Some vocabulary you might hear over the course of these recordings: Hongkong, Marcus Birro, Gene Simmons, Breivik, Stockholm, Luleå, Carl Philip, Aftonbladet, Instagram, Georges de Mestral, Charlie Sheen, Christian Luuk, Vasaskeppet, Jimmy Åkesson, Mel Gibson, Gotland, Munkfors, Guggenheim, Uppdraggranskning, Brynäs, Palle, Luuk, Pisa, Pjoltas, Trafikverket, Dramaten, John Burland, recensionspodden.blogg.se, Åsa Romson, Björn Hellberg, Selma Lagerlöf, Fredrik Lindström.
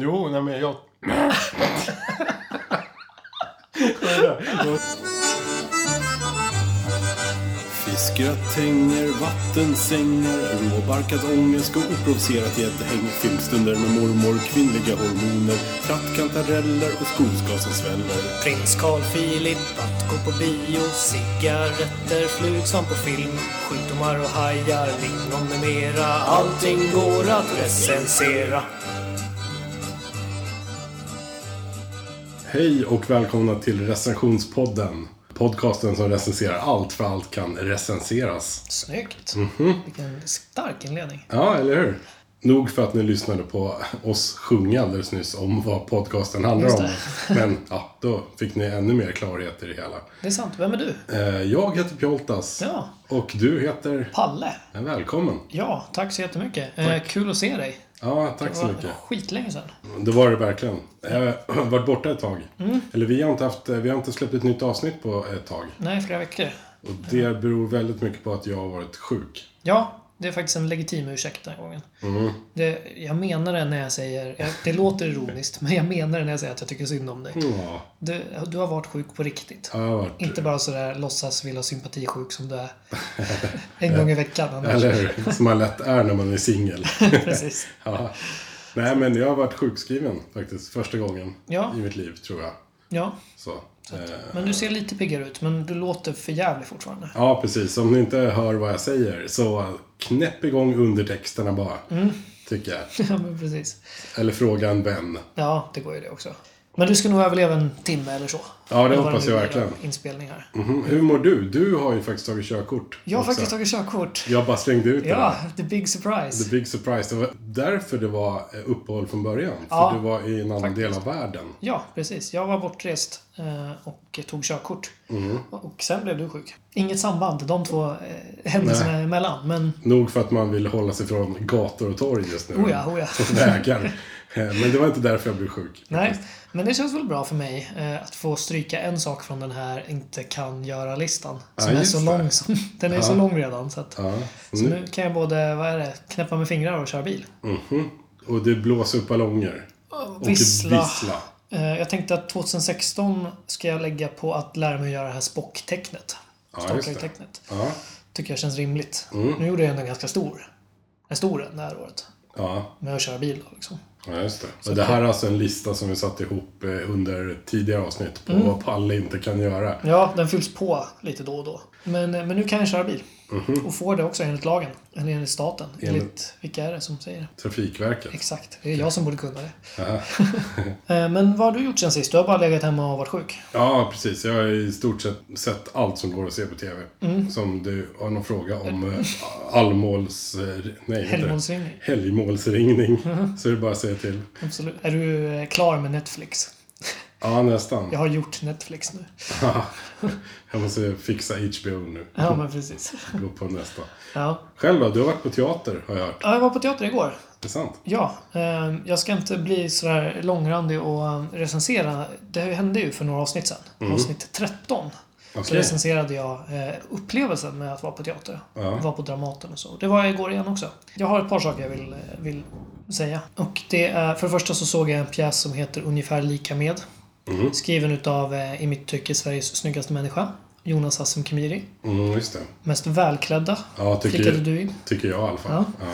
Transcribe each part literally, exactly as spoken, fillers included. Jo, nej men jag... Fiskgratänger, vattensängar, råbarkat ångest och oprovocerat jättehäng. Filmstunder med mormor, kvinnliga hormoner, trattkantareller och skolska som sväller. Prins Carl Philip att gå på bio, cigaretter, flug som på film, sjukdomar och hajar, lingon med mera. Allting går att recensera. Hej och välkomna till recensionspodden. Podcasten som recenserar allt, för allt kan recenseras. Snyggt. Mm-hmm. Vilken stark inledning. Ja, eller hur? Nog för att ni lyssnade på oss sjunga alldeles nyss om vad podcasten handlar om. Men ja, då fick ni ännu mer klarhet i det hela. Det är sant. Vem är du? Jag heter Pjoltas. Ja. Och du heter? Palle. Välkommen. Ja, tack så jättemycket. Tack. Kul att se dig. Ja, tack så mycket. Det var skitlänge sedan. Det var det verkligen. Jag har varit borta ett tag. Mm. Eller vi har, inte haft, vi har inte släppt ett nytt avsnitt på ett tag. Nej, flera veckor. Och det beror väldigt mycket på att jag har varit sjuk. Ja, det är faktiskt en legitim ursäkt den gången. Mm. Det, jag menar det när jag säger... Jag, det låter ironiskt, men jag menar det när jag säger att jag tycker synd om dig. Ja. Du, du har varit sjuk på riktigt. Ja, jag har varit... Inte bara sådär låtsas vilja sympatisjuk som du är en gång i veckan. Annars. Eller som man lätt är när man är singel. Precis. Ja. Nej, men jag har varit sjukskriven faktiskt första gången ja. i mitt liv, tror jag. Ja. Så. Men du ser lite piggare ut, men du låter för jävligt fortfarande. Ja, precis. Om ni inte hör vad jag säger så knäpp igång undertexterna bara, mm. tycker jag. Ja, men precis. Eller fråga en vän. Ja, det går ju det också. Men du ska nog överleva en timme eller så. Ja, det hoppas jag verkligen. Inspelning här. Mm-hmm. Hur mår du? Du har ju faktiskt tagit körkort. Jag har också. faktiskt tagit körkort. Jag bara slängde ut det. Ja, där. The big surprise. The big surprise. Det var därför det var uppehåll från början. Ja, för du var i en annan faktiskt. del av världen. Ja, precis. Jag var bortrest och tog körkort. Mm. Och sen blev du sjuk. Inget samband, de två händelserna emellan. Men... Nog för att man vill hålla sig från gator och torg just nu. Oh ja, oh ja. Vägar. Men det var inte därför jag blev sjuk. Nej, faktiskt. Men det känns väl bra för mig eh, att få stryka en sak från den här inte kan göra-listan. Som ja, är så lång som, den är ja. så lång redan. Så, att, ja. så nu kan jag både vad är det, knäppa med fingrar och köra bil. Mm-hmm. Och det blåser upp ballonger. Och vissla. Och vissla. Eh, jag tänkte att tjugohundrasexton ska jag lägga på att lära mig göra det här spocktecknet. Ja, Stockholm-tecknet. Ja. Tycker jag känns rimligt. Mm. Nu gjorde jag ändå ganska stor. En stor den här året. Ja. Med att köra bil då liksom. Ja, just det. Och det här är alltså en lista som vi satt ihop under tidigare avsnitt på mm. vad Palle inte kan göra. Ja, den fylls på lite då och då. Men, men nu kan jag köra bil. Mm-hmm. Och får det också enligt lagen. Eller enligt staten. Enligt, enligt vilka är det som säger det? Trafikverket. Exakt. Det är jag som borde kunna det. Men vad har du gjort sen sist? Du har bara legat hemma och varit sjuk. Ja, precis. Jag har i stort sett sett allt som går att se på tv. Mm. Som du har någon fråga om allmåls... Nej, helgmålsringning. Helgmålsringning. Mm-hmm. Så det är bara att säga till. Absolut. Är du klar med Netflix? Ja, nästan. Jag har gjort Netflix nu. Jag måste fixa H B O nu. Ja, men precis. Gå på nästa. Ja. Själv då? Du har varit på teater, har jag hört. Ja, jag var på teater igår. Det är sant. Ja, eh, jag ska inte bli så där långrandig och recensera. Det hände ju för några avsnitt sedan. Mm. Avsnitt tretton. Okay. Så recenserade jag eh, upplevelsen med att vara på teater. Ja. Jag var på Dramaten och så. Det var jag igår igen också. Jag har ett par saker jag vill, vill säga. Och det är, för det första så såg jag en pjäs som heter Ungefär lika med. Mm. Skriven utav, eh, i mitt tycke, Sveriges snyggaste människa, Jonas Hassen Khemiri. Mm, just det. Mest välklädda, ja, tycker, flickade du in. Tycker jag i alla fall. Ja.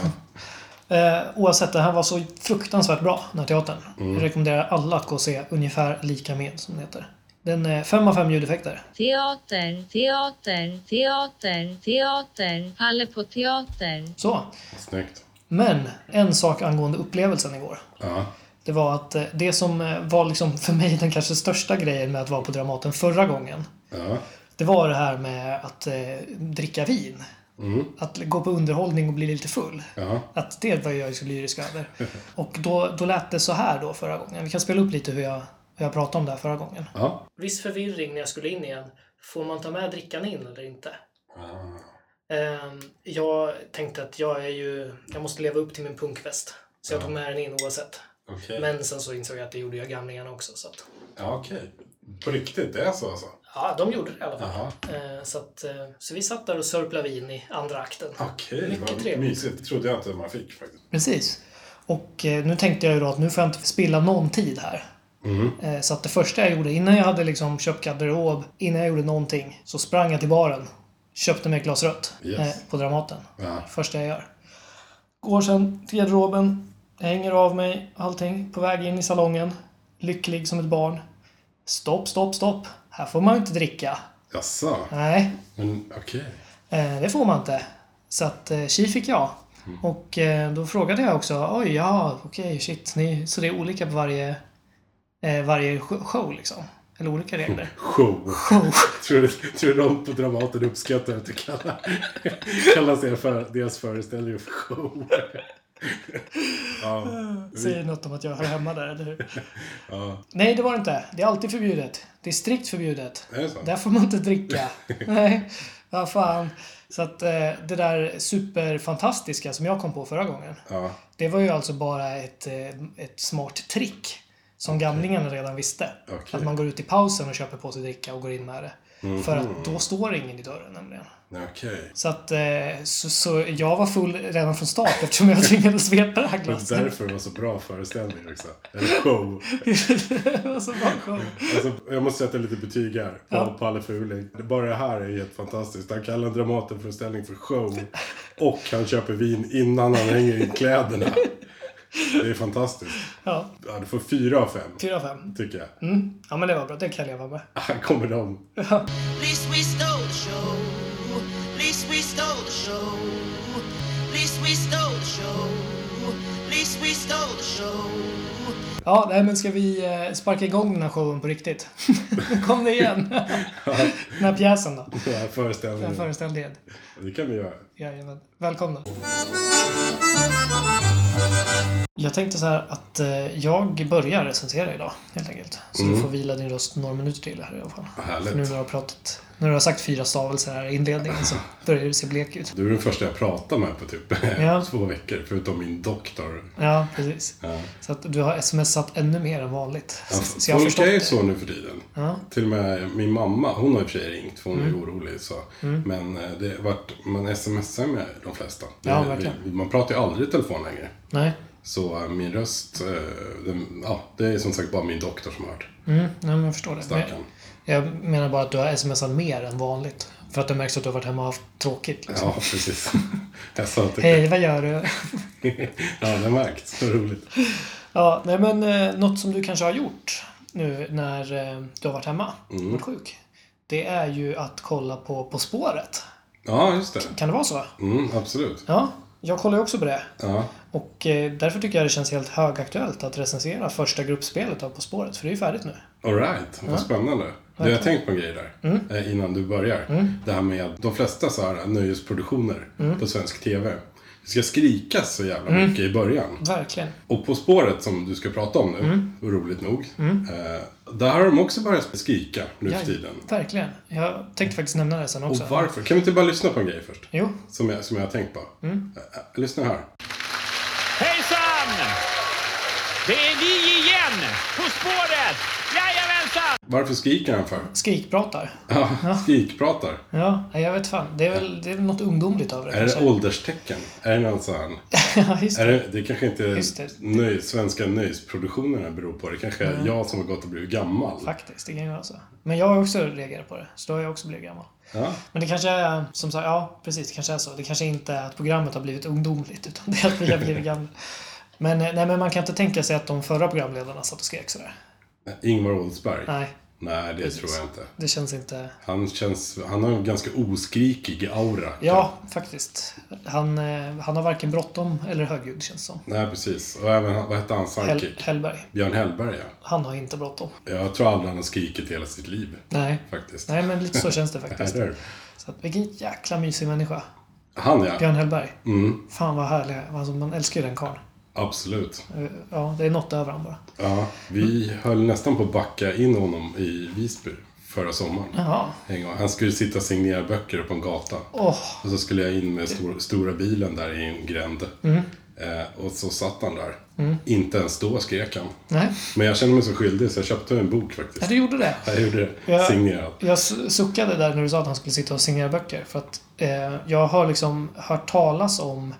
Ja. eh, oavsett, det här var så fruktansvärt bra, den här teatern. Mm. Jag rekommenderar alla att gå och se Ungefär lika med, som det heter. Den är fem av fem ljudeffekter. Teater, teater, teater, teater, Palle på teater. Så. Snyggt. Men en sak angående upplevelsen igår. Ja. Det var att det som var liksom för mig den kanske största grejen med att vara på Dramaten förra gången. Ja. Det var det här med att eh, dricka vin. Mm. Att gå på underhållning och bli lite full. Ja. Att det var jag så lyrisk över. Och då, då lät det så här då förra gången. Vi kan spela upp lite hur jag, hur jag pratade om det här förra gången. Ja. Viss förvirring när jag skulle in igen. Får man ta med drickan in eller inte? Ja. Jag tänkte att jag är ju... Jag måste leva upp till min punkfest. Så jag tog med den in oavsett. Okay. Men sen så insåg jag att det gjorde jag gamlingarna också. Så att... Ja, okej. Okay. På riktigt, det är så alltså? Ja, de gjorde det i alla fall. Eh, så, att, eh, så vi satt där och sörplade vin i andra akten. Okej, okay, vad trevligt. Mysigt. Det trodde jag inte man fick faktiskt. Precis. Och eh, nu tänkte jag ju då att nu får jag inte spilla någon tid här. Mm. Eh, så att det första jag gjorde, innan jag hade liksom köpt garderob, innan jag gjorde någonting, så sprang jag till baren. Köpte mig ett glas rött yes. eh, på Dramaten. Ja. Första jag gör. Går sen till garderoben. Jag hänger av mig allting på väg in i salongen. Lycklig som ett barn. Stopp, stopp, stopp. Här får man inte dricka. Jaså? Nej. Men okej. Okay. Eh, det får man inte. Så att eh, tji fick jag. Mm. Och eh, då frågade jag också. Oj, ja, okej, okay, shit. Ni, så det är olika på varje, eh, varje show liksom. Eller olika regler. Show. Show. Tror, tror de på Dramaten uppskattar att du kallar, kallar sig för deras föreställning för show? Ja. Säger något om att jag hör hemma där, eller hur? Ja. Nej, det var det inte. Det är alltid förbjudet. Det är strikt förbjudet. Är det så? Där får man inte dricka. Nej, vad fan. Så att det där superfantastiska som jag kom på förra gången. Ja. Det var ju alltså bara ett, ett smart trick. Som gamlingarna redan visste. Okay. Att man går ut i pausen och köper på sig dricka och går in med det. Mm-hmm. För att då står ingen i dörren nämligen. Okay. Så, att, så, så jag var full redan från start eftersom jag tvingades svepa det här glaset. Därför var så bra föreställning också. En show. Det var så bra show. Alltså, jag måste sätta lite betyg här på ja. Palle Fuling. Bara det här är helt fantastiskt. Han kallar en Dramatenföreställning för show. Och han köper vin innan han hänger in kläderna. Det är fantastiskt. Ja. Ja, du får fyra av fem. Fyra av fem. Tycker jag. Mm. Ja, men det var bra. Det kan jag leva med. Här kommer de. Ja. Ja, nej, men ska vi sparka igång den här showen på riktigt? Kom det igen. Ja. Den här pjäsen då. Den här föreställningen. Den här föreställningen. Det kan vi göra. Jajamän. Välkomna. Jag tänkte så här att jag börjar recensera idag, helt enkelt. Så mm. du får vila din röst några minuter till här i alla fall. För nu när du har pratat, när du har sagt fyra stavelser här i inledningen så börjar du se blek ut. Du är den första jag pratar med på typ ja. två veckor, förutom min doktor. Ja, precis. Ja. Så att du har smsat ännu mer än vanligt. Ja, så, så jag folk är ju så nu för tiden. Ja. Till och med min mamma, hon har ju i och för sig ringt, för hon är mm. orolig. Så. Mm. Men det vart, man smsar med de flesta. Ja, verkligen. Man pratar ju aldrig i telefon längre. Nej. Så min röst, den, ja, det är som sagt bara min doktor som har hört. Mm, nej, men jag förstår det. Starkan. Jag, jag menar bara att du har smsat mer än vanligt. För att det märks att du har varit hemma och haft tråkigt. Liksom. Ja, precis. Jag sa att det. Hej, vad gör du? Ja, det märks. Så roligt. Ja, nej, men eh, något som du kanske har gjort nu när eh, du har varit hemma mm. och varit sjuk. Det är ju att kolla på, på Spåret. Ja, just det. Kan det vara så? Mm, absolut. Ja, jag kollar ju också på det. Ja. Och eh, därför tycker jag det känns helt högaktuellt att recensera första gruppspelet av På spåret. För det är ju färdigt nu. All right, vad ja. spännande. Du, jag har tänkt på en grej där mm. eh, innan du börjar. Mm. Det här med de flesta så här nöjesproduktioner mm. på svensk tv. Det ska skrikas så jävla mycket mm. i början. Verkligen. Och På spåret som du ska prata om nu, mm. roligt nog. Mm. Eh, där har de också börjat skrika nu för tiden. Verkligen. Jag tänkte faktiskt nämna det sen också. Och varför? Kan vi inte bara lyssna på en grej först? Jo. Som jag, som jag har tänkt på. Mm. Eh, lyssna här. Hejsan! Det är vi igen! På spåret! Jajamensan! Varför skriker han för? Skrikpratar. Ja, ja. Skrikpratar. Ja, jag vet fan. Det är väl det är något ungdomligt av det. Är kanske. Det ålderstecken? Är det någon sån? Ja, just det. Är det, det kanske inte det. Nöj, svenska nöjsproduktionerna beror på. Det kanske är mm. jag som har gått och blivit gammal. Faktiskt, det kan jag också. Men jag har också reagerat på det. Så då har jag också blivit gammal. Ja. Men det kanske är, som sagt, ja precis, det kanske är så. Det kanske inte är att programmet har blivit ungdomligt utan det är att vi har blivit gamla. Men, nej, men man kan inte tänka sig att de förra programledarna satt och skrek sådär. Ingvar Olsberg? Nej. Nej, det precis. Tror jag inte. Det känns inte... Han, känns, han har en ganska oskrikig aura. Ja, kan. Faktiskt. Han, han har varken bråttom eller högljudd, känns som. Nej, precis. Och även, vad hette han? Hell, Hellberg. Björn Hellberg, ja. Han har inte bråttom. Jag tror aldrig han har skrikit hela sitt liv. Nej. Faktiskt. Nej, men lite så känns det faktiskt. Så att, vilken jäkla mysig människa. Han, ja. Björn Hellberg. Mm. Fan, vad härlig. Alltså, man älskar ju den karln. Absolut. Ja, det är något över honom bara. Ja, vi mm. höll nästan på att backa in honom i Visby förra sommaren. Jaha. En gång. Han skulle sitta och signera böcker på en gata. Oh. Och så skulle jag in med stor, stora bilen där i en gränd. Mm. Eh, och så satt han där. Mm. Inte ens då skrek han. Nej. Men jag kände mig så skyldig så jag köpte en bok faktiskt. Ja, du gjorde det? Jag gjorde det. Jag, signerat. Jag suckade där när du sa att han skulle sitta och signera böcker. För att eh, jag har liksom hört talas om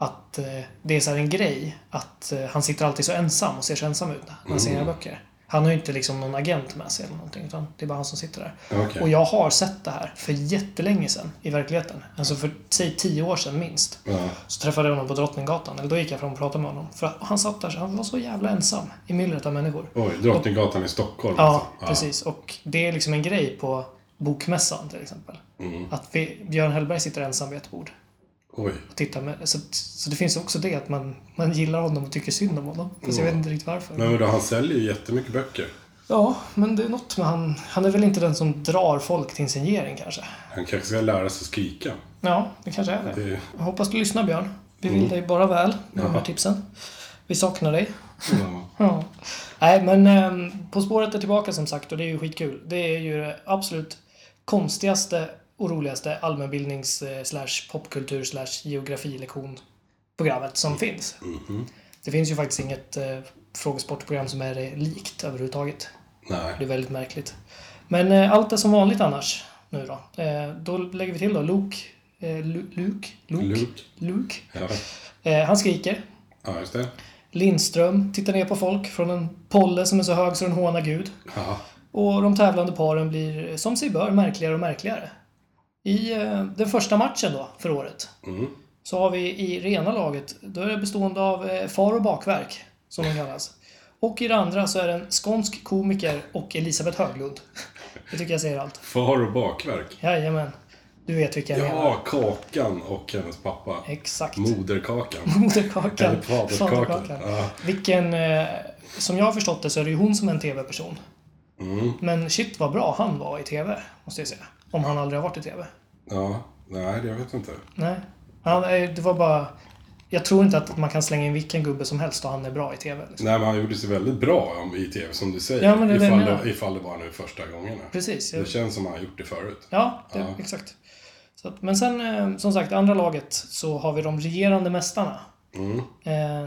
att eh, det är så här en grej att eh, han sitter alltid så ensam och ser så ensam ut när han mm. ser böcker. Han har ju inte liksom någon agent med sig eller någonting, utan det är bara han som sitter där. Okay. Och jag har sett det här för jättelänge sedan i verkligheten. Alltså för, säg, tio år sedan minst. Mm. Så träffade jag honom på Drottninggatan. Eller då gick jag fram och pratade med honom. För han satt där, så han var så jävla ensam i myllret av människor. Oj, Drottninggatan och, i Stockholm. Ja, alltså. Precis. Och det är liksom en grej på bokmässan till exempel. Mm. Att vi, Björn Hellberg sitter ensam vid ett bord. Oj. Och tittar med, så, så det finns också det att man, man gillar honom och tycker synd om honom. Fast ja. Jag vet inte riktigt varför. Men då, han säljer ju jättemycket böcker. Ja, men det är något med han. Han är väl inte den som drar folk till insignering kanske. Han kanske ska lära sig skrika. Ja, det kanske är det. det... Jag hoppas du lyssnar, Björn. Vi vill mm. dig bara väl med de här tipsen. Vi saknar dig. Ja. ja. Nej, men eh, På spåret är tillbaka som sagt, och det är ju skitkul. Det är ju det absolut konstigaste och roligaste allmänbildnings-slash-popkultur-slash-geografi-lektion-programmet som finns. Mm-hmm. Det finns ju faktiskt inget eh, frågesportprogram som är likt överhuvudtaget. Nej. Det är väldigt märkligt. Men eh, allt är som vanligt annars nu då. Eh, då lägger vi till då Luuk. Eh, Luuk. Luuk. Luuk. Ja. Eh, han skriker. Ja, just det. Lindström tittar ner på folk från en polle som är så hög så den hånar Gud. Ja. Och de tävlande paren blir, som sig bör, märkligare och märkligare. I den första matchen då för året mm. så har vi i rena laget, då är det bestående av far- och bakverk som de kallas. Och i det andra så är det en skånsk komiker och Elisabeth Höglund. Det tycker jag säger allt. Far- och bakverk? Jajamän, du vet vilka jag ja, menar. Ja, Kakan och hennes pappa. Exakt. Moderkakan. Moderkakan. Eller faderskakan. Ah. Vilken, som jag har förstått det så är det ju hon som är en tv-person. Mm. Men shit vad bra han var i tv, måste jag säga. Om han aldrig har varit i tv. Ja, nej, jag vet inte. Nej, han, det var bara... Jag tror inte att man kan slänga in vilken gubbe som helst och han är bra i tv. Liksom. Nej, men han gjorde sig väldigt bra i tv, som du säger. Ja, men det ifall, det det, ifall det var nu första gången. Precis. Jag... Det känns som han har gjort det förut. Ja, det, ja. Exakt. Så att, men sen, som sagt, andra laget så har vi de regerande mästarna. Mm. Eh,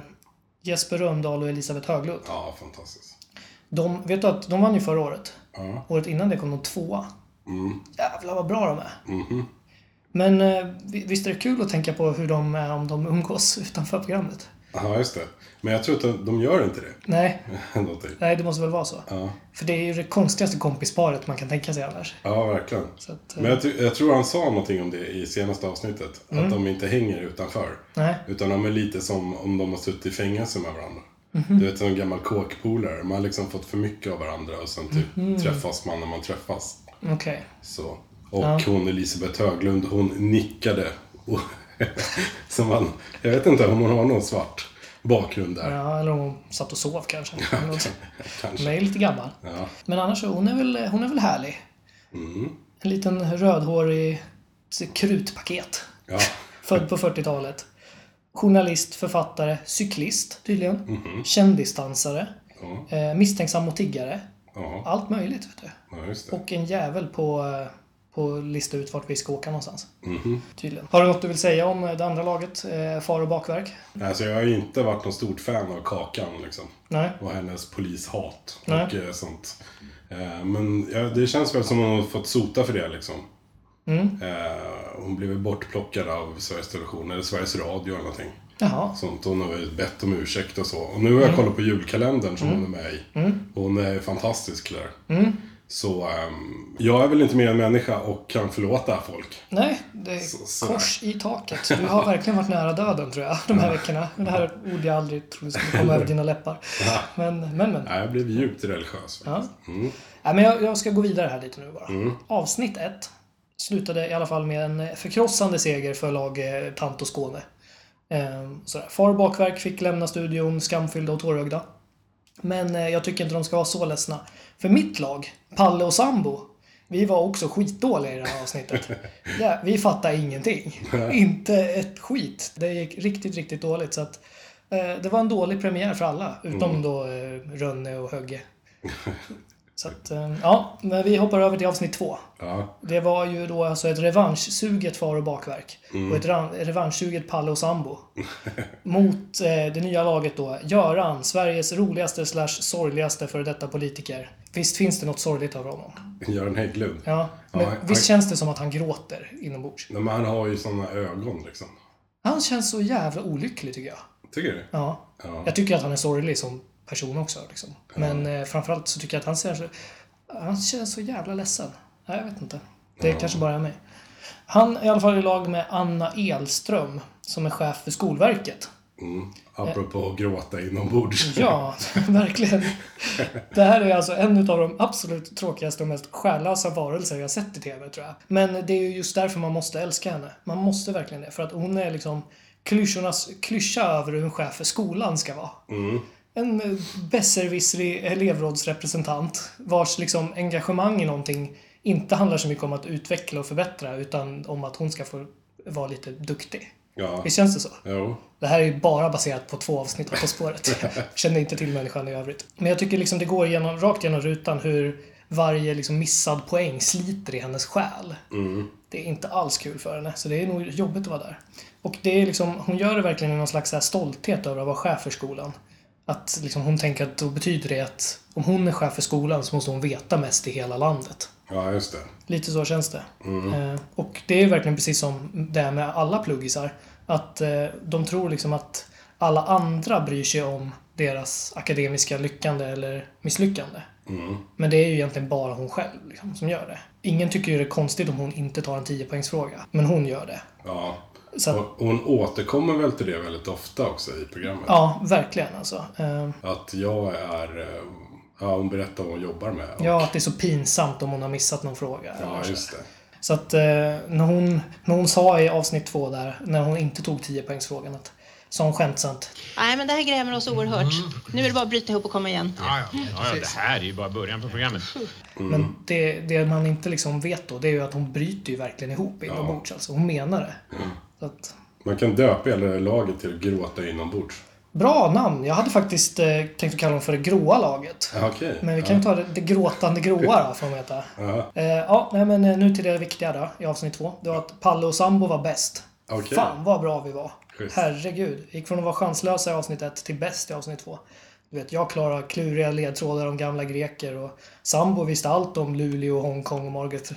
Jesper Rundahl och Elisabeth Höglund. Ja, fantastiskt. De, vet du att de vann ju förra året. Ja. Året innan det kom de tvåa. Mm. Jävlar vad bra de är. Mm-hmm. Men visst är det kul att tänka på hur de är om de umgås utanför programmet. Ja, just det. Men jag tror att de gör inte det. Nej, Nej det måste väl vara så. Ja. För det är ju det konstigaste kompisparet man kan tänka sig annars. Ja, verkligen. Så att, men jag, t- jag tror han sa någonting om det i senaste avsnittet. Mm. Att de inte hänger utanför. Nej. Utan de är lite som om de har suttit i fängelse med varandra. Mm-hmm. Du vet, som en gammal kåkpolare. Man har liksom fått för mycket av varandra och sen typ mm-hmm. träffas man när man träffas. Okay. Så. Och ja. Hon Elisabeth Höglund, hon nickade och som man, jag vet inte om hon har någon svart bakgrund där. Ja, eller hon satt och sov kanske. Ja, kanske. Hon är lite gammal. Ja. Men annars, hon är väl, hon är väl härlig. Mm. En liten rödhårig krutpaket. Ja. Född på fyrtiotalet. Journalist, författare, cyklist tydligen. Mm-hmm. Kändisdansare. Ja. Eh, misstänksam och tiggare. Ja. Allt möjligt, vet du. Ja, just det. Och en jävel på, på lista ut vart vi ska åka någonstans. Mm-hmm. Tydligen. Har du något du vill säga om det andra laget? Eh, far- och bakverk? Alltså, jag har ju inte varit någon stort fan av Kakan liksom. Nej. Och hennes polishat och Nej. sånt. Eh, men ja, det känns väl som hon har fått sota för det liksom. Mm. Eh, hon blev bortplockad av Sveriges Television eller Sveriges Radio eller någonting. Jaha. Sånt, hon har bett om ursäkt och så. Och nu har jag mm. kollat på julkalendern som mm. hon är med i. Mm. Hon är fantastisk där. Mm. Så um, jag är väl inte mer en människa och kan förlåta folk. Nej, det är så, så. Kors i taket. Du har verkligen varit nära döden, tror jag, de här veckorna. Det här är ett ord jag aldrig trodde skulle komma över dina läppar. Men, men, men. Nej, jag blev djupt religiös. Ja. Mm. Nej, men jag, jag ska gå vidare här lite nu bara. Mm. Avsnitt ett slutade i alla fall med en förkrossande seger för lag eh, Tanto Skåne. Sådär. Far- och bakverk fick lämna studion skamfyllda och tårögda. Men eh, jag tycker inte de ska vara så ledsna. För mitt lag, Palle och Sambo, vi var också skitdåliga i det här avsnittet. Ja, vi fattade ingenting. Inte ett skit. Det gick riktigt, riktigt dåligt. Så att, eh, det var en dålig premiär för alla. Utom mm. då eh, Rönne och Högge. Så att, eh, ja, men vi hoppar över till avsnitt två. Ja. Det var ju då alltså ett revanschsuget far- och bakverk. Mm. Och ett revanschsuget Palle och Sambo. Mot eh, det nya laget då. Göran, Sveriges roligaste slash sorgligaste för detta politiker. Visst finns det något sorgligt av honom? Göran Hägglund. Ja, men ja, han, visst han, känns det som att han gråter inombords? Men han har ju sådana ögon liksom. Han känns så jävla olycklig tycker jag. Tycker du? Ja. ja. Jag tycker att han är sorglig som person också. Liksom. Men ja. framförallt så tycker jag att han ser så... Han känns så jävla ledsen. Nej, jag vet inte. Det är ja. kanske bara jag med. Han är i alla fall i lag med Anna Elström som är chef för Skolverket. Mm. Apropå att gråta inombords. Ja, verkligen. Det här är alltså en av de absolut tråkigaste och mest själlösa varelser jag sett i tv, tror jag. Men det är ju just därför man måste älska henne. Man måste verkligen det. För att hon är liksom klyschornas klyscha över hur en chef för skolan ska vara. Mm. En besserwissrig elevrådsrepresentant vars liksom engagemang i någonting inte handlar så mycket om att utveckla och förbättra utan om att hon ska få vara lite duktig. Ja. Det känns det så? Jo. Det här är ju bara baserat på två avsnitt av På spåret. Känner inte till människan i övrigt. Men jag tycker liksom det går genom, rakt genom rutan hur varje liksom missad poäng sliter i hennes själ. Mm. Det är inte alls kul för henne. Så det är nog jobbigt att vara där. Och det är liksom, hon gör det verkligen i någon slags så här stolthet över att vara chef för skolan. Att liksom hon tänker att då betyder det att om hon är chef för skolan så måste hon veta mest i hela landet. Ja, just det. Lite så känns det. Mm. Eh, och det är verkligen precis som det är med alla pluggisar. Att eh, de tror liksom att alla andra bryr sig om deras akademiska lyckande eller misslyckande. Mm. Men det är ju egentligen bara hon själv liksom, som gör det. Ingen tycker ju det är konstigt om hon inte tar en tiopoängsfråga. Men hon gör det. Ja. Så att, hon återkommer väl till det väldigt ofta också i programmet. Ja, verkligen alltså. Eh, att jag är... Eh, Ja, hon berättar vad hon jobbar med. Och... Ja, att det är så pinsamt om hon har missat någon fråga. Ja, eller just det. Så att eh, när, hon, när hon sa i avsnitt två där, när hon inte tog tio poängsfrågan, att sa hon skämtsamt. Nej, men det här grämer oss oerhört. Mm. Nu är det bara att bryta ihop och komma igen. Ja, ja. ja, ja det här är ju bara början på programmet. Mm. Men det, det man inte liksom vet då, det är ju att hon bryter ju verkligen ihop inombords. Ja. Alltså, hon menar det. Mm. Så att... Man kan döpa hela laget till gråta inombords. Bra namn. Jag hade faktiskt eh, tänkt att kalla dem för det gråa laget. Okay. Men vi kan ju ta det, det gråtande gråa då, får man veta. Uh-huh. Eh, ja, nej, men nu till det viktiga då, i avsnitt två. Det var att Palle och Sambo var bäst. Okay. Fan vad bra vi var. Just. Herregud. Gick från att vara chanslösa i avsnitt ett till bäst i avsnitt två. Du vet, jag klarar kluriga ledtrådar om gamla greker och Sambo visste allt om Luleå, Hongkong och Margaret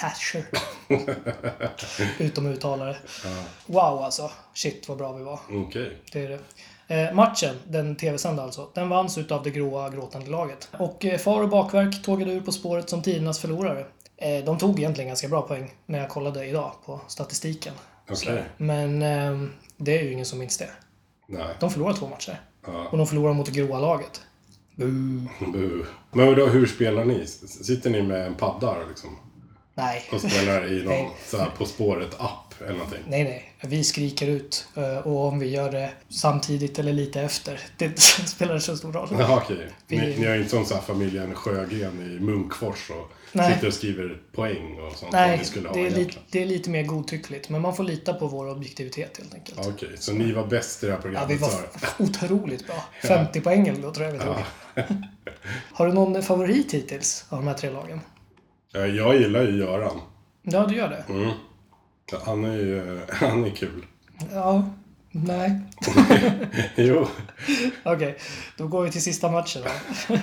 Thatcher. Utom uttalare. Uh-huh. Wow alltså. Shit vad bra vi var. Okay. Det är det. Eh, matchen, den tv-sända alltså, den vanns utav det gråa gråtande laget. Och eh, far och bakverk tågade ur På spåret som tidernas förlorare. Eh, de tog egentligen ganska bra poäng när jag kollade idag på statistiken. Okay. Så, men eh, det är ju ingen som minns det. Nej. De förlorade två matcher. Ja. Och de förlorade mot det gråa laget. Buh. Buh. Men då, hur spelar ni? Sitter ni med en padda liksom? Nej. Och spelar i någon så här På spåret-app eller någonting. Nej, nej. Vi skriker ut. Och om vi gör det samtidigt eller lite efter, det spelar så stor roll. Ja, okej. Vi... Ni, ni har ju inte sån så här familjen Sjögren i Munkfors och nej. Sitter och skriver poäng och sånt. Nej, ni skulle ha det, är li- det är lite mer godtyckligt. Men man får lita på vår objektivitet helt enkelt. Okej, okay, så ni var bäst i det här programmet? Ja, vi var f- otroligt bra. femtio ja. Poäng eller då tror jag vi tog. Ja. Har du någon favorit hittills av de här tre lagen? Jag gillar ju Göran. Ja, du gör det. Mm. Han är ju han är kul. Ja, nej. Jo. Okej, okay, då går vi till sista matchen då.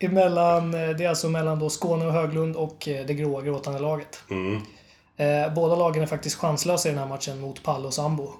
Emellan, det är alltså mellan då Skåne och Höglund och det gråa gråtande laget. Mm. Eh, båda lagen är faktiskt chanslösa i den här matchen mot Palle och Sambo.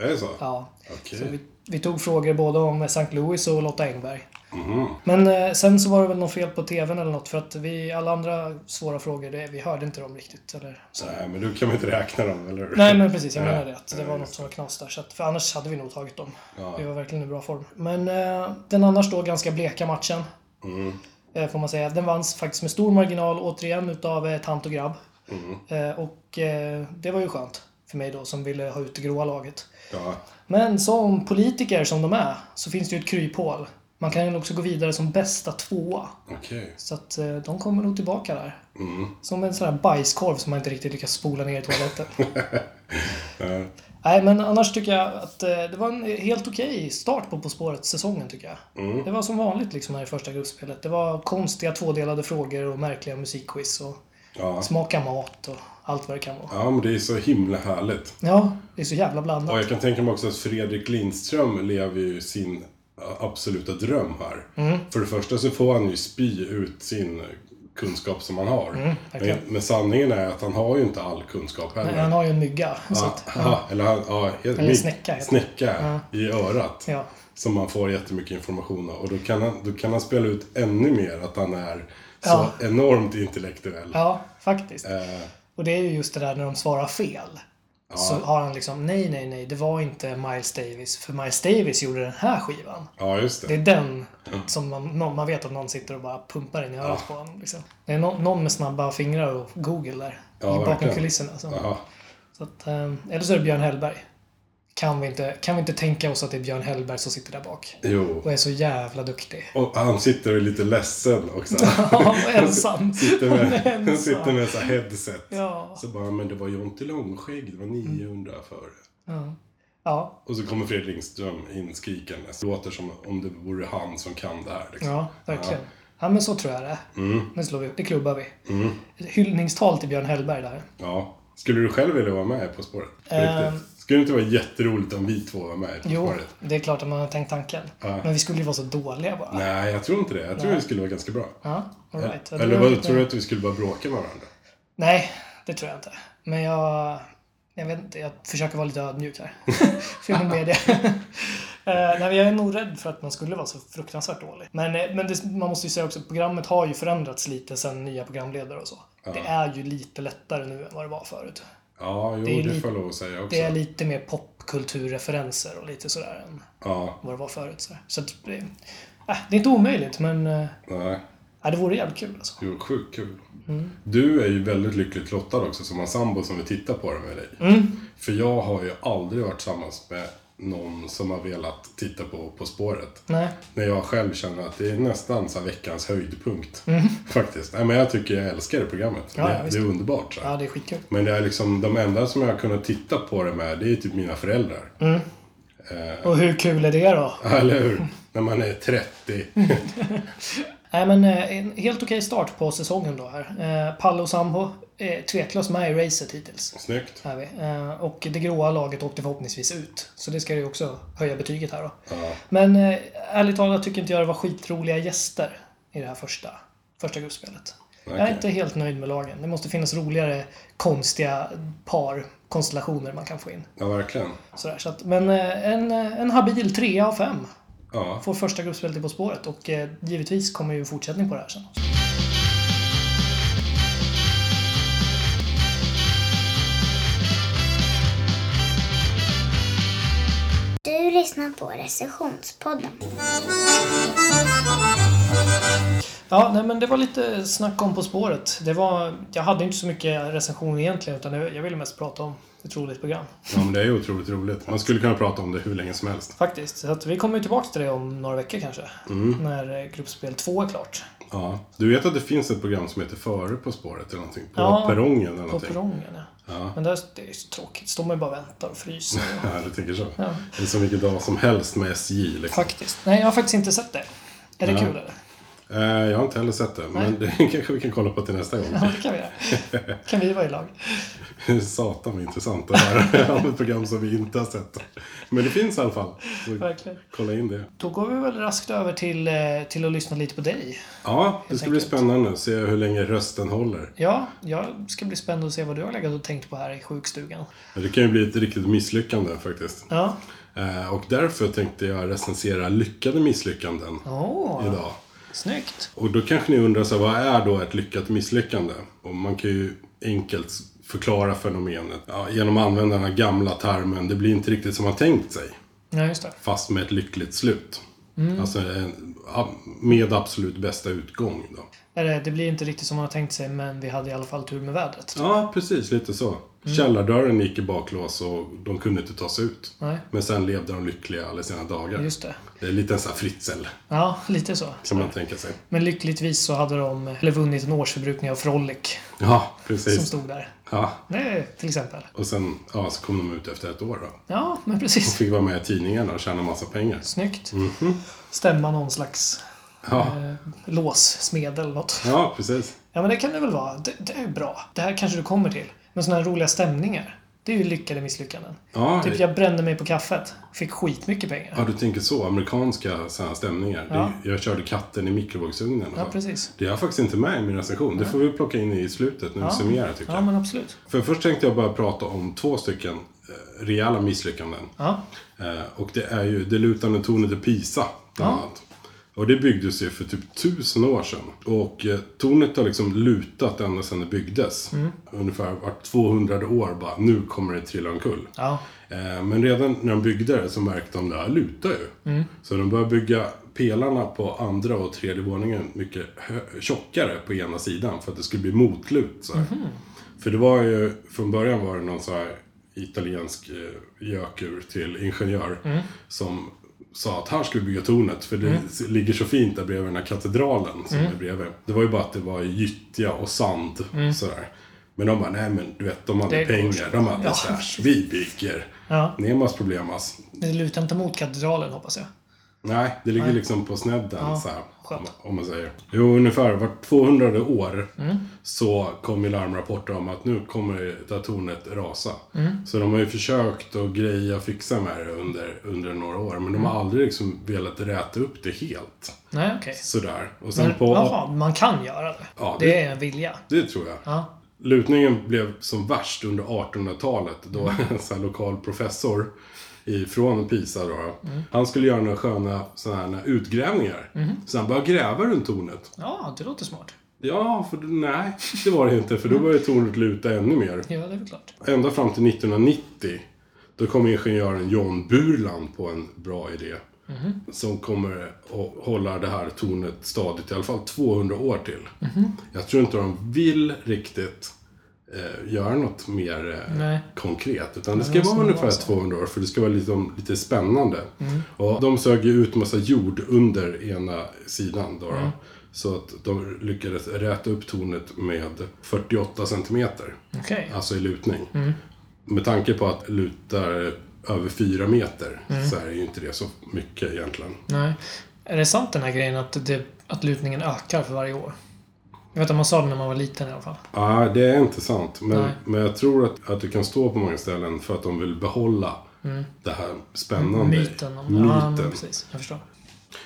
Är det så? Ja. Okay. Så vi, vi tog frågor både om Sankt Louis och Lotta Engberg. Mm. Men eh, sen så var det väl något fel på tvn eller något. För att vi, alla andra svåra frågor det, vi hörde inte dem riktigt eller, så. Nej, men du kan väl inte räkna dem, eller hur? Nej, men precis, jag menar det att det Nej, var något som var knas där så att, för annars hade vi nog tagit dem. Ja. Vi var verkligen i bra form. Men eh, den annars då ganska bleka matchen. Mm. eh, Får man säga. Den vanns faktiskt med stor marginal återigen utav eh, tant och grabb. Mm. eh, Och eh, det var ju skönt för mig då som ville ha ut det gråa laget. Ja. Men som politiker som de är så finns det ju ett kryphål. Man kan ju också gå vidare som bästa tvåa. Okay. Så att eh, de kommer nog tillbaka där. Mm. Som en sån här bajskorv som man inte riktigt lyckas spola ner i toaletten. uh. Nej, men annars tycker jag att eh, det var en helt okej start på På spåret säsongen tycker jag. Mm. Det var som vanligt liksom här i första gruppspelet. Det var konstiga tvådelade frågor och märkliga musikquiz och ja. Smaka mat och allt vad det kan vara. Ja, men det är så himla härligt. Ja, det är så jävla blandat. Och jag kan tänka mig också att Fredrik Lindström lever ju sin absoluta dröm här. Mm. För det första så får han ju spy ut sin kunskap som man har. Mm, men, men sanningen är att han har ju inte all kunskap heller. Nej, han har ju en mygga. Ja, så att, ja. Eller, han, ja, eller mig, snäcka. Snäcka ja. I örat. Ja. Som man får jättemycket information av. Och då kan, han, då kan han spela ut ännu mer att han är så ja. enormt intellektuell. Ja, faktiskt. Eh. Och det är ju just det där när de svarar fel. Ja. Så har han liksom, nej, nej, nej, det var inte Miles Davis. För Miles Davis gjorde den här skivan. Ja, just det. Det är den ja. som man, man vet att någon sitter och bara pumpar in i örat ja. på honom. Liksom. Det är no, någon med snabba fingrar och Google där. Ja, bakom verkligen. Kulisserna. Så. Ja. Så att, eller så är det Björn Hellberg. Kan vi, inte, kan vi inte tänka oss att det är Björn Hellberg som sitter där bak? Jo. Och är så jävla duktig. Och han sitter ju lite ledsen också. Ja, ensam. Sitter med, han ensam. Sitter med så headset. Ja. Så bara, men det var ju inte långskägg. Det var niohundra mm. före. Ja. Ja. Och så kommer Fredrik Lindström inskrikande. Så det låter som om det vore han som kan det här. Liksom. Ja, verkligen. Ja. Ja, men så tror jag det. Mm. Men slår vi upp, det klubbar vi. Mm. Hyllningstal till Björn Hellberg där. Ja. Skulle du själv vilja vara med På spåret? Ehm. Riktigt. Skulle det inte vara jätteroligt om vi två var med? Jo, svaret? Det är klart att man har tänkt tanken. Ja. Men vi skulle ju vara så dåliga bara. Nej, jag tror inte det. Jag tror att vi skulle vara ganska bra. Ja, all right. Eller, eller vad, tror du att vi skulle bara bråka med varandra? Nej, det tror jag inte. Men jag, jag vet inte, jag försöker vara lite ödmjuk här. För med det. Nej, men jag är nog rädd för att man skulle vara så fruktansvärt dålig. Men, men det, man måste ju säga också att programmet har ju förändrats lite sedan nya programledare och så. Ja. Det är ju lite lättare nu än vad det var förut. Ja, jo, det, det får jag lov att säga också. Det är lite mer popkulturreferenser och lite sådär än ja. vad det var förut. Så, så att, det, äh, det är inte omöjligt, men nej. Äh, det vore jävligt kul. Alltså. Det vore sjukt kul. Mm. Du är ju väldigt lyckligt lottad också som en sambo som vill titta på det med dig. Mm. För jag har ju aldrig varit tillsammans med någon som har velat titta på På spåret. Nej. När jag själv känner att det är nästan så veckans höjdpunkt. Mm. Faktiskt. Nej, men jag tycker jag älskar det programmet. Ja, det, det är underbart. Så. Ja, det är skitkul. Men det är liksom de enda som jag har kunnat titta på det med, det är typ mina föräldrar. Mm. Eh. Och hur kul är det då? Eller hur? När man är trettio. Nej, men en helt okej start på säsongen då här. Eh, Palle och Sambo är tveklöst med i racet hittills. Snyggt. Här vi. Eh, och det gråa laget åkte förhoppningsvis ut. Så det ska ju också höja betyget här då. Ja. Men eh, ärligt talat tycker inte jag det var skitroliga gäster i det här första, första gruppspelet. Okay. Jag är inte helt nöjd med lagen. Det måste finnas roligare, konstiga par, konstellationer man kan få in. Ja, verkligen. Sådär, så att, men eh, en, en habil trea av fem. Ja. Får första gruppspelet På spåret och eh, givetvis kommer ju fortsättning på det här sen. Du lyssnar på recensionspodden. Ja, nej, men det var lite snack om På spåret. Det var, jag hade inte så mycket recension egentligen, utan jag ville mest prata om ett roligt program. Ja, men det är ju otroligt roligt. Man skulle kunna prata om det hur länge som helst. Faktiskt. Så att vi kommer ju tillbaka till det om några veckor kanske. Mm. När gruppspel två är klart. Ja. Du vet att det finns ett program som heter Före På spåret eller någonting. På ja, perrongen eller någonting. På perrongen, ja. Ja. Men det är, det är så tråkigt. Står man bara väntar och fryser. Och... ja, det tycker så. Ja. Det är så mycket dag som helst med S J. Liksom. Faktiskt. Nej, jag har faktiskt inte sett det. Är det ja. kul eller? Jag har inte heller sett det, men det kanske vi kan kolla på till nästa gång. Ja, det kan vi göra. Kan vi vara i lag? Satan vad intressant att höra om ett program som vi inte har sett. Men det finns i alla fall. Verkligen. Kolla in det. Då går vi väl raskt över till, till att lyssna lite på dig. Ja, det ska enkelt. Bli spännande att se hur länge rösten håller. Ja, jag ska bli spännande att se vad du har legat och tänkt på här i sjukstugan. Det kan ju bli ett riktigt misslyckande faktiskt. Ja. Och därför tänkte jag recensera lyckade misslyckanden oh. idag. Snyggt. Och då kanske ni undrar så vad är då ett lyckat misslyckande? Och man kan ju enkelt förklara fenomenet ja, genom att använda den här gamla termen. Det blir inte riktigt som man tänkt sig. Ja, just det. Fast med ett lyckligt slut. Mm. Alltså med absolut bästa utgång då. Eller det blir inte riktigt som man har tänkt sig, men vi hade i alla fall tur med vädret. Ja, precis. Lite så. Mm. Källardörren gick i baklås och de kunde inte ta sig ut. Nej. Men sen levde de lyckliga alla sina dagar. Just det. Det är lite en sån här fritzel. Ja, lite så. Kan så man tänka sig. Men lyckligtvis så hade de eller vunnit en årsförbrukning av Frolic. Ja, precis. Som stod där. Ja. Det till exempel. Och sen ja, så kom de ut efter ett år då. Ja, men precis. De fick vara med i tidningarna och tjäna massa pengar. Snyggt. Mm-hmm. Stämma någon slags... Ja. Låssmed eller något. Ja, precis. Ja, men det kan det väl vara. Det, det är bra. Det här kanske du kommer till. Men sådana här roliga stämningar. Det är ju lyckade misslyckanden. Ja, typ jag brände mig på kaffet. Fick skitmycket pengar. Ja, du tänker så. Amerikanska så här stämningar. Ja. Det, jag körde katten i mikrovågsugnen. Ja, precis. Det är faktiskt inte med i min recension. Det får vi plocka in i slutet när ja. vi summerar, tycker jag. Ja, men absolut. För först tänkte jag bara prata om två stycken eh, reella misslyckanden. Ja. Eh, och det är ju det lutande tornet i Pisa, bland ja. annat. Och det byggdes ju för typ tusen år sedan. Och eh, tornet har liksom lutat ända sedan det byggdes. Mm. Ungefär vart tvåhundra år bara. Nu kommer det trilla omkull. Ja. Eh, men redan när de byggde det så märkte de att det här lutar ju. Mm. Så de började bygga pelarna på andra och tredje våningen mycket hö- tjockare på ena sidan. För att det skulle bli motlut. Så här. Mm. För det var ju, från början var det någon så här italiensk eh, gökur till ingenjör. Mm. Som... sa att här skulle vi bygga tornet. För det mm. ligger så fint där bredvid den här katedralen som mm. är bredvid. Det var ju bara att det var gyttja och sand. Mm. Sådär. Men de bara, nej men du vet, de hade det pengar. Kurs. De hade ja. såhär, vi bygger. Ja. Nemas problemas. Men det lutar inte mot katedralen, hoppas jag. Nej, det ligger nej. liksom på snedden. Ja. Såhär, om, om man säger. Jo, ungefär vart tvåhundra år mm. så kom ju larmrapporter om att nu kommer det här tornet rasa. Mm. Så de har ju försökt att greja fixa med det under, under några år. Men de mm. har aldrig liksom velat räta upp det helt. Nej, okej. Okay. Sådär. Och sen men, på, aha, man kan göra det. Ja, det. Det är en vilja. Det tror jag. Ja. Lutningen blev som värst under artonhundratalet. Då mm. en sån här lokal professor ifrån Pisa då. Mm. Han skulle göra några sköna sådana här utgrävningar. Mm. Så han bara gräva runt tornet. Ja, det låter smart. Ja, för nej, det var det inte. För då började tornet luta ännu mer. Ja, det är väl klart. Ända fram till nittonhundranittio. Då kom ingenjören John Burland på en bra idé. Mm. Som kommer att hålla det här tornet stadigt i alla fall tvåhundra år till. Mm. Jag tror inte de vill riktigt... göra något mer nej. konkret, utan det ska det vara ungefär tvåhundra år, för det ska vara lite, lite spännande. Mm. Och de sög ju ut massa jord under ena sidan då, mm. då, så att de lyckades räta upp tornet med fyrtioåtta centimeter, okay. alltså i lutning. Mm. Med tanke på att lutar över fyra meter mm. så är ju inte det så mycket egentligen. Nej. Är det sant den här grejen att, det, att lutningen ökar för varje år? Jag vet att man sa det när man var liten i alla fall. Ja, det är inte sant. Men, men jag tror att, att det kan stå på många ställen för att de vill behålla mm. det här spännande. Myten. Om myten. Ja, precis. Jag förstår.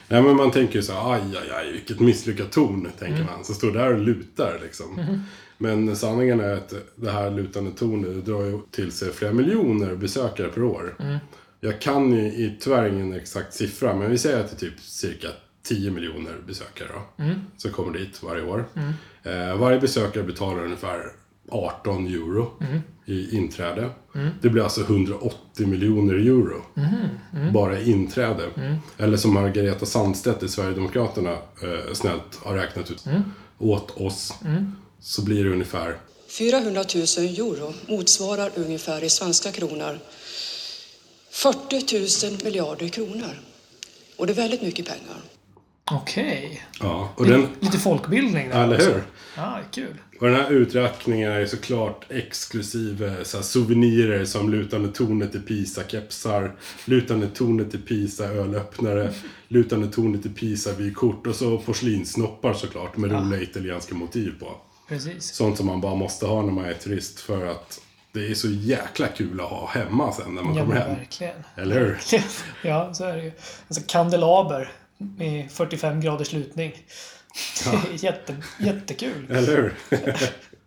Nej, men man tänker ju så här, aj, aj, aj, vilket misslyckat torn, tänker mm. man. Så står där och lutar liksom. Mm. Men sanningen är att det här lutande tornet drar ju till sig flera miljoner besökare per år. Mm. Jag kan ju i tyvärr ingen exakt siffra, men vi säger att det är typ cirka tio miljoner besökare då, mm. som kommer dit varje år. Mm. Eh, varje besökare betalar ungefär arton euro mm. i inträde. Mm. Det blir alltså hundraåttio miljoner euro. Mm. Mm. Bara i inträde. Mm. Eller som Margareta Sandstedt i Sverigedemokraterna eh, snällt har räknat ut mm. åt oss mm. så blir det ungefär fyrahundratusen euro motsvarar ungefär i svenska kronor fyrtiotusen miljarder kronor. Och det är väldigt mycket pengar. Okej. Ja, och den, lite folkbildning där. Eller hur? Ja, kul. Och den här uträkningen är såklart exklusive så här, souvenirer som lutande tornet i Pisa kepsar, lutande tornet i Pisa ölöppnare, lutande tornet i Pisa vykort och så porslinsnoppar såklart med ja. roliga italienska motiv på. Precis. Sånt som man bara måste ha när man är turist för att det är så jäkla kul att ha hemma sen när man ja, kommer hem. Verkligen. Eller hur? Ja, så är det ju. Alltså kandelaber med fyrtiofem graders lutning. Ja. Jätte, jättekul. Eller hur?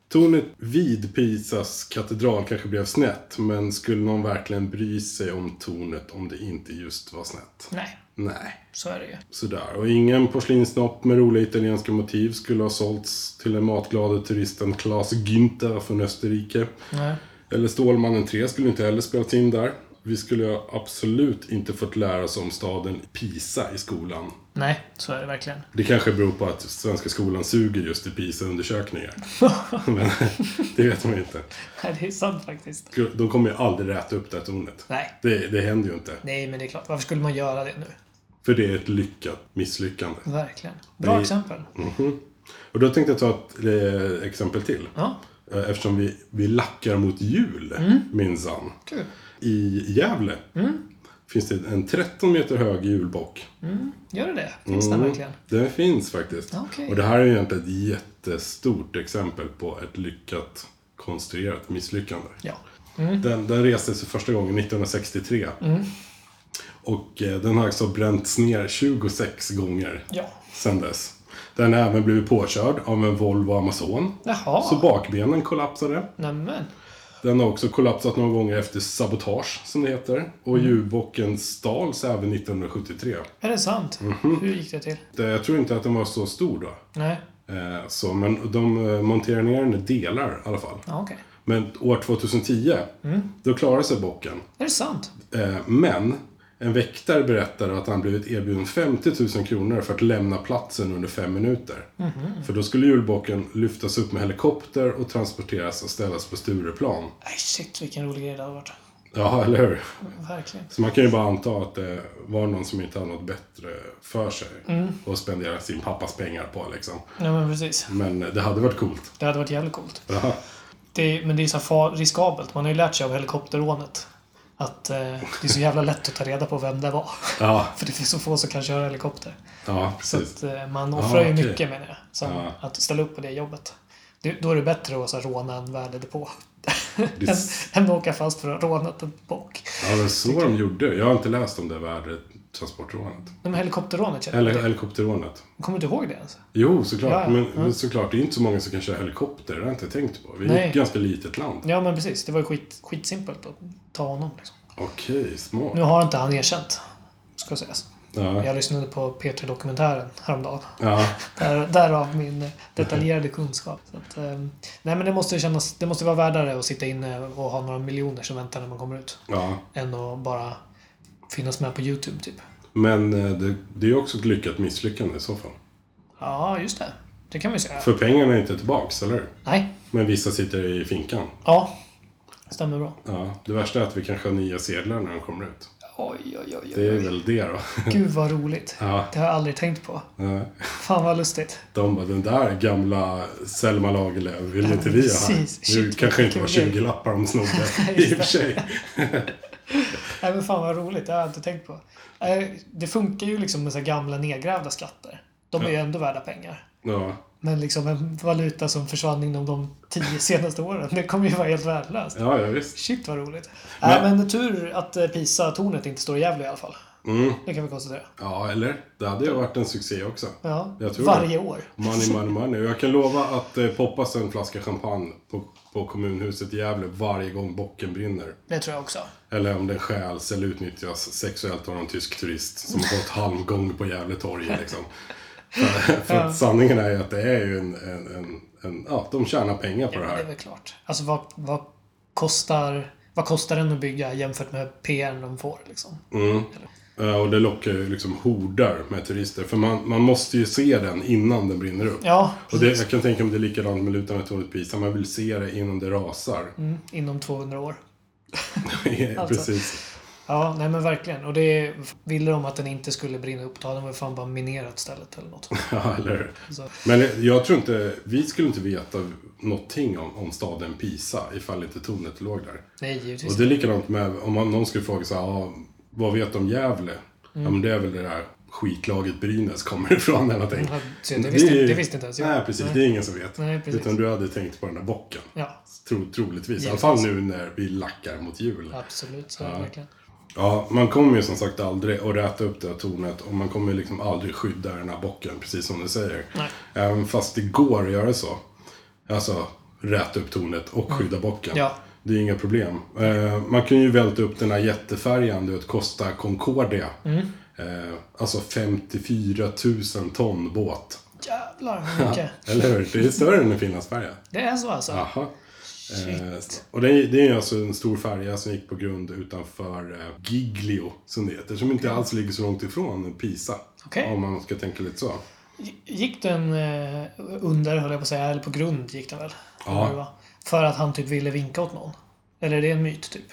Tornet vid Pisas katedral kanske blev snett. Men skulle någon verkligen bry sig om tornet om det inte just var snett? Nej. Nej. Så är det ju. Sådär. Och ingen porslinsnopp med roliga italienska motiv skulle ha sålts till den matglade turisten Claes Günther från Österrike. Nej. Eller Stålmannen tre skulle inte heller spelats in där. Vi skulle absolut inte fått lära oss om staden Pisa i skolan. Nej, så är det verkligen. Det kanske beror på att svenska skolan suger just i Pisa-undersökningar. Men det vet man inte. Nej, det är sant faktiskt. De kommer ju aldrig rätta upp det här tornet. Nej. Det, det händer ju inte. Nej, men det är klart. Varför skulle man göra det nu? För det är ett lyckat misslyckande. Verkligen. Bra det... exempel. Mm-hmm. Och då tänkte jag ta ett exempel till. Ja. Eftersom vi, vi lackar mot jul, mm. minsann. Kul. I Gävle mm. finns det en tretton meter hög julbock. Mm. Gör det det? Finns mm. den verkligen? Den finns faktiskt. Okay. Och det här är egentligen ett jättestort exempel på ett lyckat konstruerat misslyckande. Ja. Mm. Den, den restes första gången nittonhundrasextiotre. Mm. Och eh, den har också bränts ner tjugosex gånger ja. sedan dess. Den har även blivit påkörd av en Volvo Amazon. Jaha. Så bakbenen kollapsade. Nämen. Den har också kollapsat några gånger efter sabotage, som det heter. Och mm. djurbocken stals även nittonhundrasjuttiotre. Är det sant? Mm-hmm. Hur gick det till? Jag tror inte att den var så stor då. Nej. Eh, så, men de monterade ner den i delar i alla fall. Ah, okay. Men år tjugohundratio, mm. då klarade sig bocken. Är det sant? Eh, men en väktare berättade att han blivit erbjuden femtio tusen kronor för att lämna platsen under fem minuter. Mm-hmm. För då skulle julbocken lyftas upp med helikopter och transporteras och ställas på Stureplan. Nej, shit, vilken rolig grej det har varit. Ja, eller hur? Verkligen. Så man kan ju bara anta att det var någon som inte hade något bättre för sig. Mm. Och spenderade sin pappas pengar på, liksom. Ja, men precis. Men det hade varit coolt. Det hade varit jävligt coolt. Ja. Det, men det är så far- riskabelt. Man har ju lärt sig av helikopterrånet. Att eh, det är så jävla lätt att ta reda på vem det var. Ja. För det finns så få som kan köra helikopter. Ja, precis. Så att eh, man offrar ju ah, okay. mycket med det. Som ja. Att ställa upp på det jobbet. Det, då är det bättre att så här, råna en värdedepå. Det... än, än åka fast för att råna en bock. Ja, men så de gjorde. Jag har inte läst om det värdetransportrånet. Men helikopterrånet. Eller helikopterrånet. Kommer du inte ihåg det ens? Jo, såklart. Ja, ja. Men, ja. men såklart, det är inte så många som kan köra helikopter. Det har jag inte tänkt på. Vi är ett ganska litet land. Ja, men precis. Det var ju skit, skitsimpelt att ta honom. Liksom. Okej, smart. Nu har inte han erkänt, ska sägas. Ja. Jag lyssnade på P tre-dokumentären häromdagen. Ja. Där, därav min detaljerade kunskap. Så att, um, nej, men det måste kännas, det måste vara värdare att sitta inne och ha några miljoner som väntar när man kommer ut. Ja. Än att bara finnas med på YouTube typ. Men det, det är ju också ett lyckat misslyckande i så fall. Ja, just det. Det kan man ju säga. För pengarna är inte tillbaks, eller? Nej. Men vissa sitter i finkan. Ja, stämmer bra. Ja. Det värsta är att vi kan ha nya sedlar när de kommer ut. Oj, oj, oj, det är väl det då. Gud vad roligt. Ja. Det har jag aldrig tänkt på. Nej. Fan vad lustigt. De bara, den där gamla Selma Lagerlöf vill ja, inte vi precis. ha. Nu kanske inte var tjugo lappar om snodde i och för sig. Nej, men fan vad roligt, det har jag inte tänkt på. Det funkar ju liksom med så gamla nedgrävda skatter. De är ja. ju ändå värda pengar. Ja. Men liksom en valuta som försvann inom de tio senaste åren, det kommer ju vara helt värdelöst. Ja, ja, visst. Shit, vad roligt. Men, äh, men tur att Pisa-tornet inte står i Gävle i alla fall. Mm. Det kan vi konstatera. Ja, eller? Det hade ju varit en succé också. Ja, jag tror varje det. år. Money, money, money. Jag kan lova att eh, poppas en flaska champagne på, på kommunhuset i Gävle varje gång bocken brinner. Det tror jag också. Eller om den stjäls eller utnyttjas sexuellt av någon tysk turist som har fått halmgång på Gävle torg, liksom. För, för ja. sanningen är ju att det är ju en, en, en, en ja, de tjänar pengar på ja, det här. Det är väl klart. Alltså vad, vad kostar vad kostar den att bygga jämfört med P R de får, liksom? Mm. Eller? Och det lockar ju liksom hordar med turister, för man, man måste ju se den innan den brinner upp. Ja. Och det, jag kan tänka mig det är likadant med lutan tornet Pisa, man vill se det innan det rasar. Mm, inom tvåhundra år. Alltså. Precis. Ja, nej men verkligen. Och det ville de att den inte skulle brinna upp. Då hade de väl fan bara minerat stället eller något. Ja, eller så. Men jag tror inte, vi skulle inte veta någonting om, om staden Pisa ifall inte tornet låg där. Nej, givetvis. Och det är likadant med, om man, någon skulle fråga så här, ah, vad vet om Gävle? Mm. Ja, men det är väl det där skitlaget Brynäs kommer ifrån eller någonting. Ja, det, visste, det, det visste inte ens jag. Nej, precis. Nej. Det är ingen som vet. Nej, utan du hade tänkt på den där bocken. Ja. Tro, troligtvis. I alla fall nu när vi lackar mot jul. Absolut, så ja. verkligen. Ja, man kommer ju som sagt aldrig att räta upp det här tornet och man kommer ju liksom aldrig skydda den här bocken, precis som du säger. Nej. Även fast det går att göra så. Alltså, räta upp tornet och skydda mm. bocken. Ja. Det är inga problem. Eh, man kan ju välta upp den här jättefärjan, du vet, Costa Concordia. Mm. Eh, alltså femtiofyra tusen ton båt. Jävlar, hur mycket. Eller hur? Det är större än en finlandsfärja. Det är så alltså? Jaha. Shit. Och det är, det är alltså en stor färja som gick på grund utanför Giglio, som det heter, som inte okay. alls ligger så långt ifrån Pisa, okay. om man ska tänka lite så. Gick den under, höll jag på att säga, eller på grund gick den väl? Ja. För att han typ ville vinka åt någon. Eller är det en myt typ?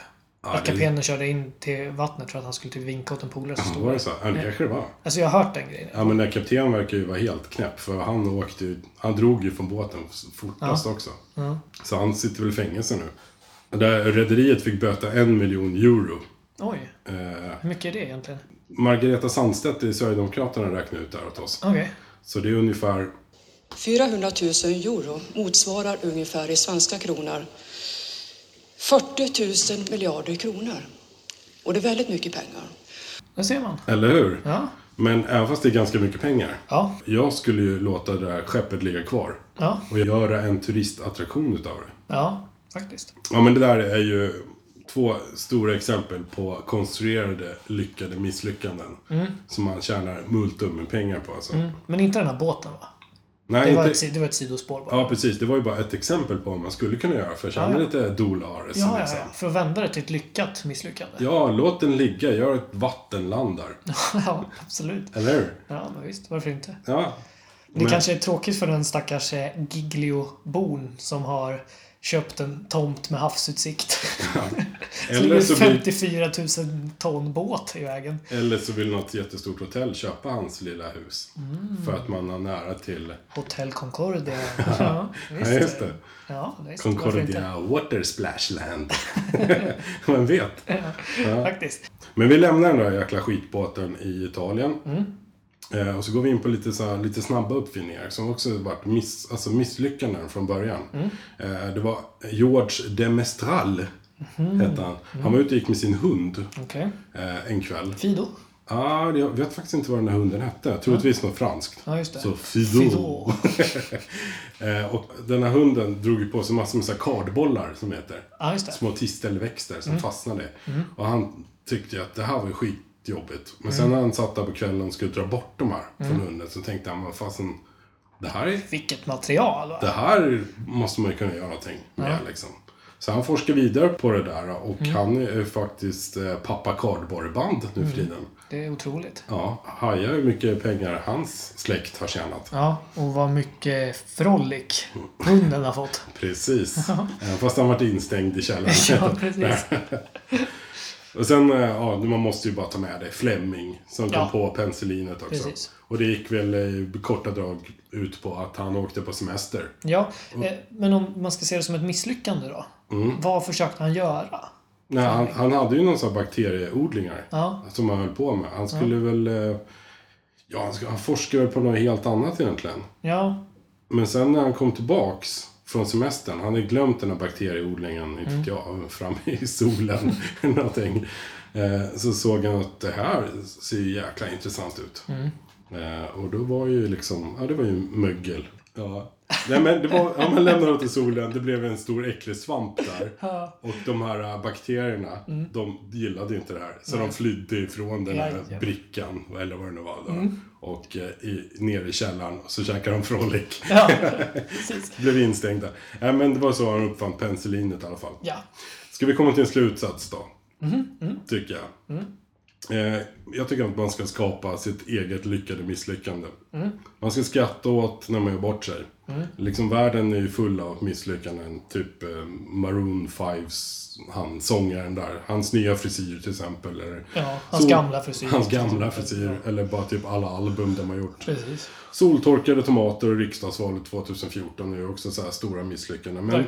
Ja, att kapenen det... körde in till vattnet för att han skulle typ vinka åt en polare som stod. Ja, var det så? Ja, det kanske det var. Alltså jag har hört den grejen. Ja, men den kaptenen verkar ju vara helt knäpp. För han åkte ju, han drog ju från båten fortast ja. också. Ja. Så han sitter väl i fängelse nu. Där rederiet fick böta en miljon euro. Oj, eh, hur mycket är det egentligen? Margareta Sandstedt i Sverigedemokraterna räknar ut det här åt oss. Okej. Okay. Så det är ungefär... fyrahundratusen euro motsvarar ungefär i svenska kronor fyrtio tusen miljarder kronor. Och det är väldigt mycket pengar. Det ser man. Eller hur? Ja. Men även fast det är ganska mycket pengar. Ja. Jag skulle ju låta det här skeppet ligga kvar. Ja. Och göra en turistattraktion utav det. Ja, faktiskt. Ja, men det där är ju två stora exempel på konstruerade lyckade misslyckanden. Mm. Som man tjänar multum med pengar på. Alltså. Mm. Men inte den här båten, va? Nej, det, inte... var ett, det var ett sidospår bara. Ja, precis. Det var ju bara ett exempel på vad man skulle kunna göra för att tjäna ja, ja. lite dollar. Ja, ja, ja. För att vända det till ett lyckat misslyckande. Ja, låt den ligga. Gör ett vattenland där. Ja, absolut. Eller hur? Ja, men visst. Varför inte? Ja. Det men... kanske är tråkigt för den stackars Giglio-bon som har köpt en tomt med havsutsikt. Ja. Eller så femtiofyra tusen ton båt i vägen. Eller så vill något jättestort hotell köpa hans lilla hus. Mm. För att man har nära till... Hotel Concordia. Ja, ja, just det. Ja, visst. Concordia Water Splashland. Man vet. Ja, ja. Faktiskt. Men vi lämnar den där jäkla skitbåten i Italien. Mm. Och så går vi in på lite, så här, lite snabba uppfinningar som också varit miss, alltså misslyckanden från början. Mm. Det var Georges de Mestral, mm. hette han. Han var mm. ute och gick med sin hund okay. en kväll. Fido? Ja, ah, jag vet faktiskt inte vad den där hunden hette. Troligtvis mm. något franskt. Ja, just det. Så Fido. Fido. Och den här hunden drog ju på sig massor med så här kardbollar som heter. Ja, just det. Små tistelväxter som mm. fastnade. Mm. Och han tyckte ju att det här var ju skit. Jobbigt. Men mm. sen när han satt där på kvällen och skulle dra bort de här mm. från hunden så tänkte han, fasen, det här är... Vilket material, va? Det här måste man ju kunna göra någonting med, ja. liksom. Så han forskar vidare på det där och mm. han är faktiskt pappa kardborreband nu för tiden. Mm. Det är otroligt. Ja, hajar hur mycket pengar hans släkt har tjänat. Ja, och vad mycket frolick hunden har fått. Precis. Fast han varit instängd i källaren. Ja, precis. Och sen, ja, man måste ju bara ta med det. Fleming, som kom ja. på penicillinet också. Precis. Och det gick väl i korta drag ut på att han åkte på semester. Ja, och, men om man ska se det som ett misslyckande då. Mm. Vad försökte han göra? Nej, han, han hade ju någon sån här bakterieodlingar ja. som han höll på med. Han skulle ja. väl... Ja, han, han forskade på något helt annat egentligen. Ja. Men sen när han kom tillbaks... Från semestern. Han hade glömt den här bakterieodlingen. Inte mm. jag. Fram i solen. Någonting. Så såg han att det här ser ju jäkla intressant ut. Mm. Och då var ju liksom. Ja, det var ju mögel. Ja. Nej, men det var, ja, man lämnade åt i solen. Det blev en stor äcklig svamp där. Ja. Och de här bakterierna. Mm. De gillade inte det här. Så mm. de flydde ifrån den här ja, brickan. Eller vad det nu var då. Mm. Och i, ner i källaren. Och så käkade de frolick. Ja, precis. Blev instängda. Nej, men det var så han uppfann penicillinet i alla fall. Ja. Ska vi komma till en slutsats då? Mm. Mm. Tycker jag. Mm. Jag tycker att man ska skapa sitt eget lyckade misslyckande. Mm. Man ska skratta åt när man gör bort sig. Mm. Liksom världen är ju full av misslyckanden. Typ Maroon fives, han, sångaren där. Hans nya frisyr till exempel. Eller ja, hans sol, gamla frisyr. Hans gamla frisyr. Ja. Eller bara typ alla album de har gjort. Precis. Soltorkade tomater och riksdagsvalet tjugohundrafjorton är ju också så här stora misslyckanden. Men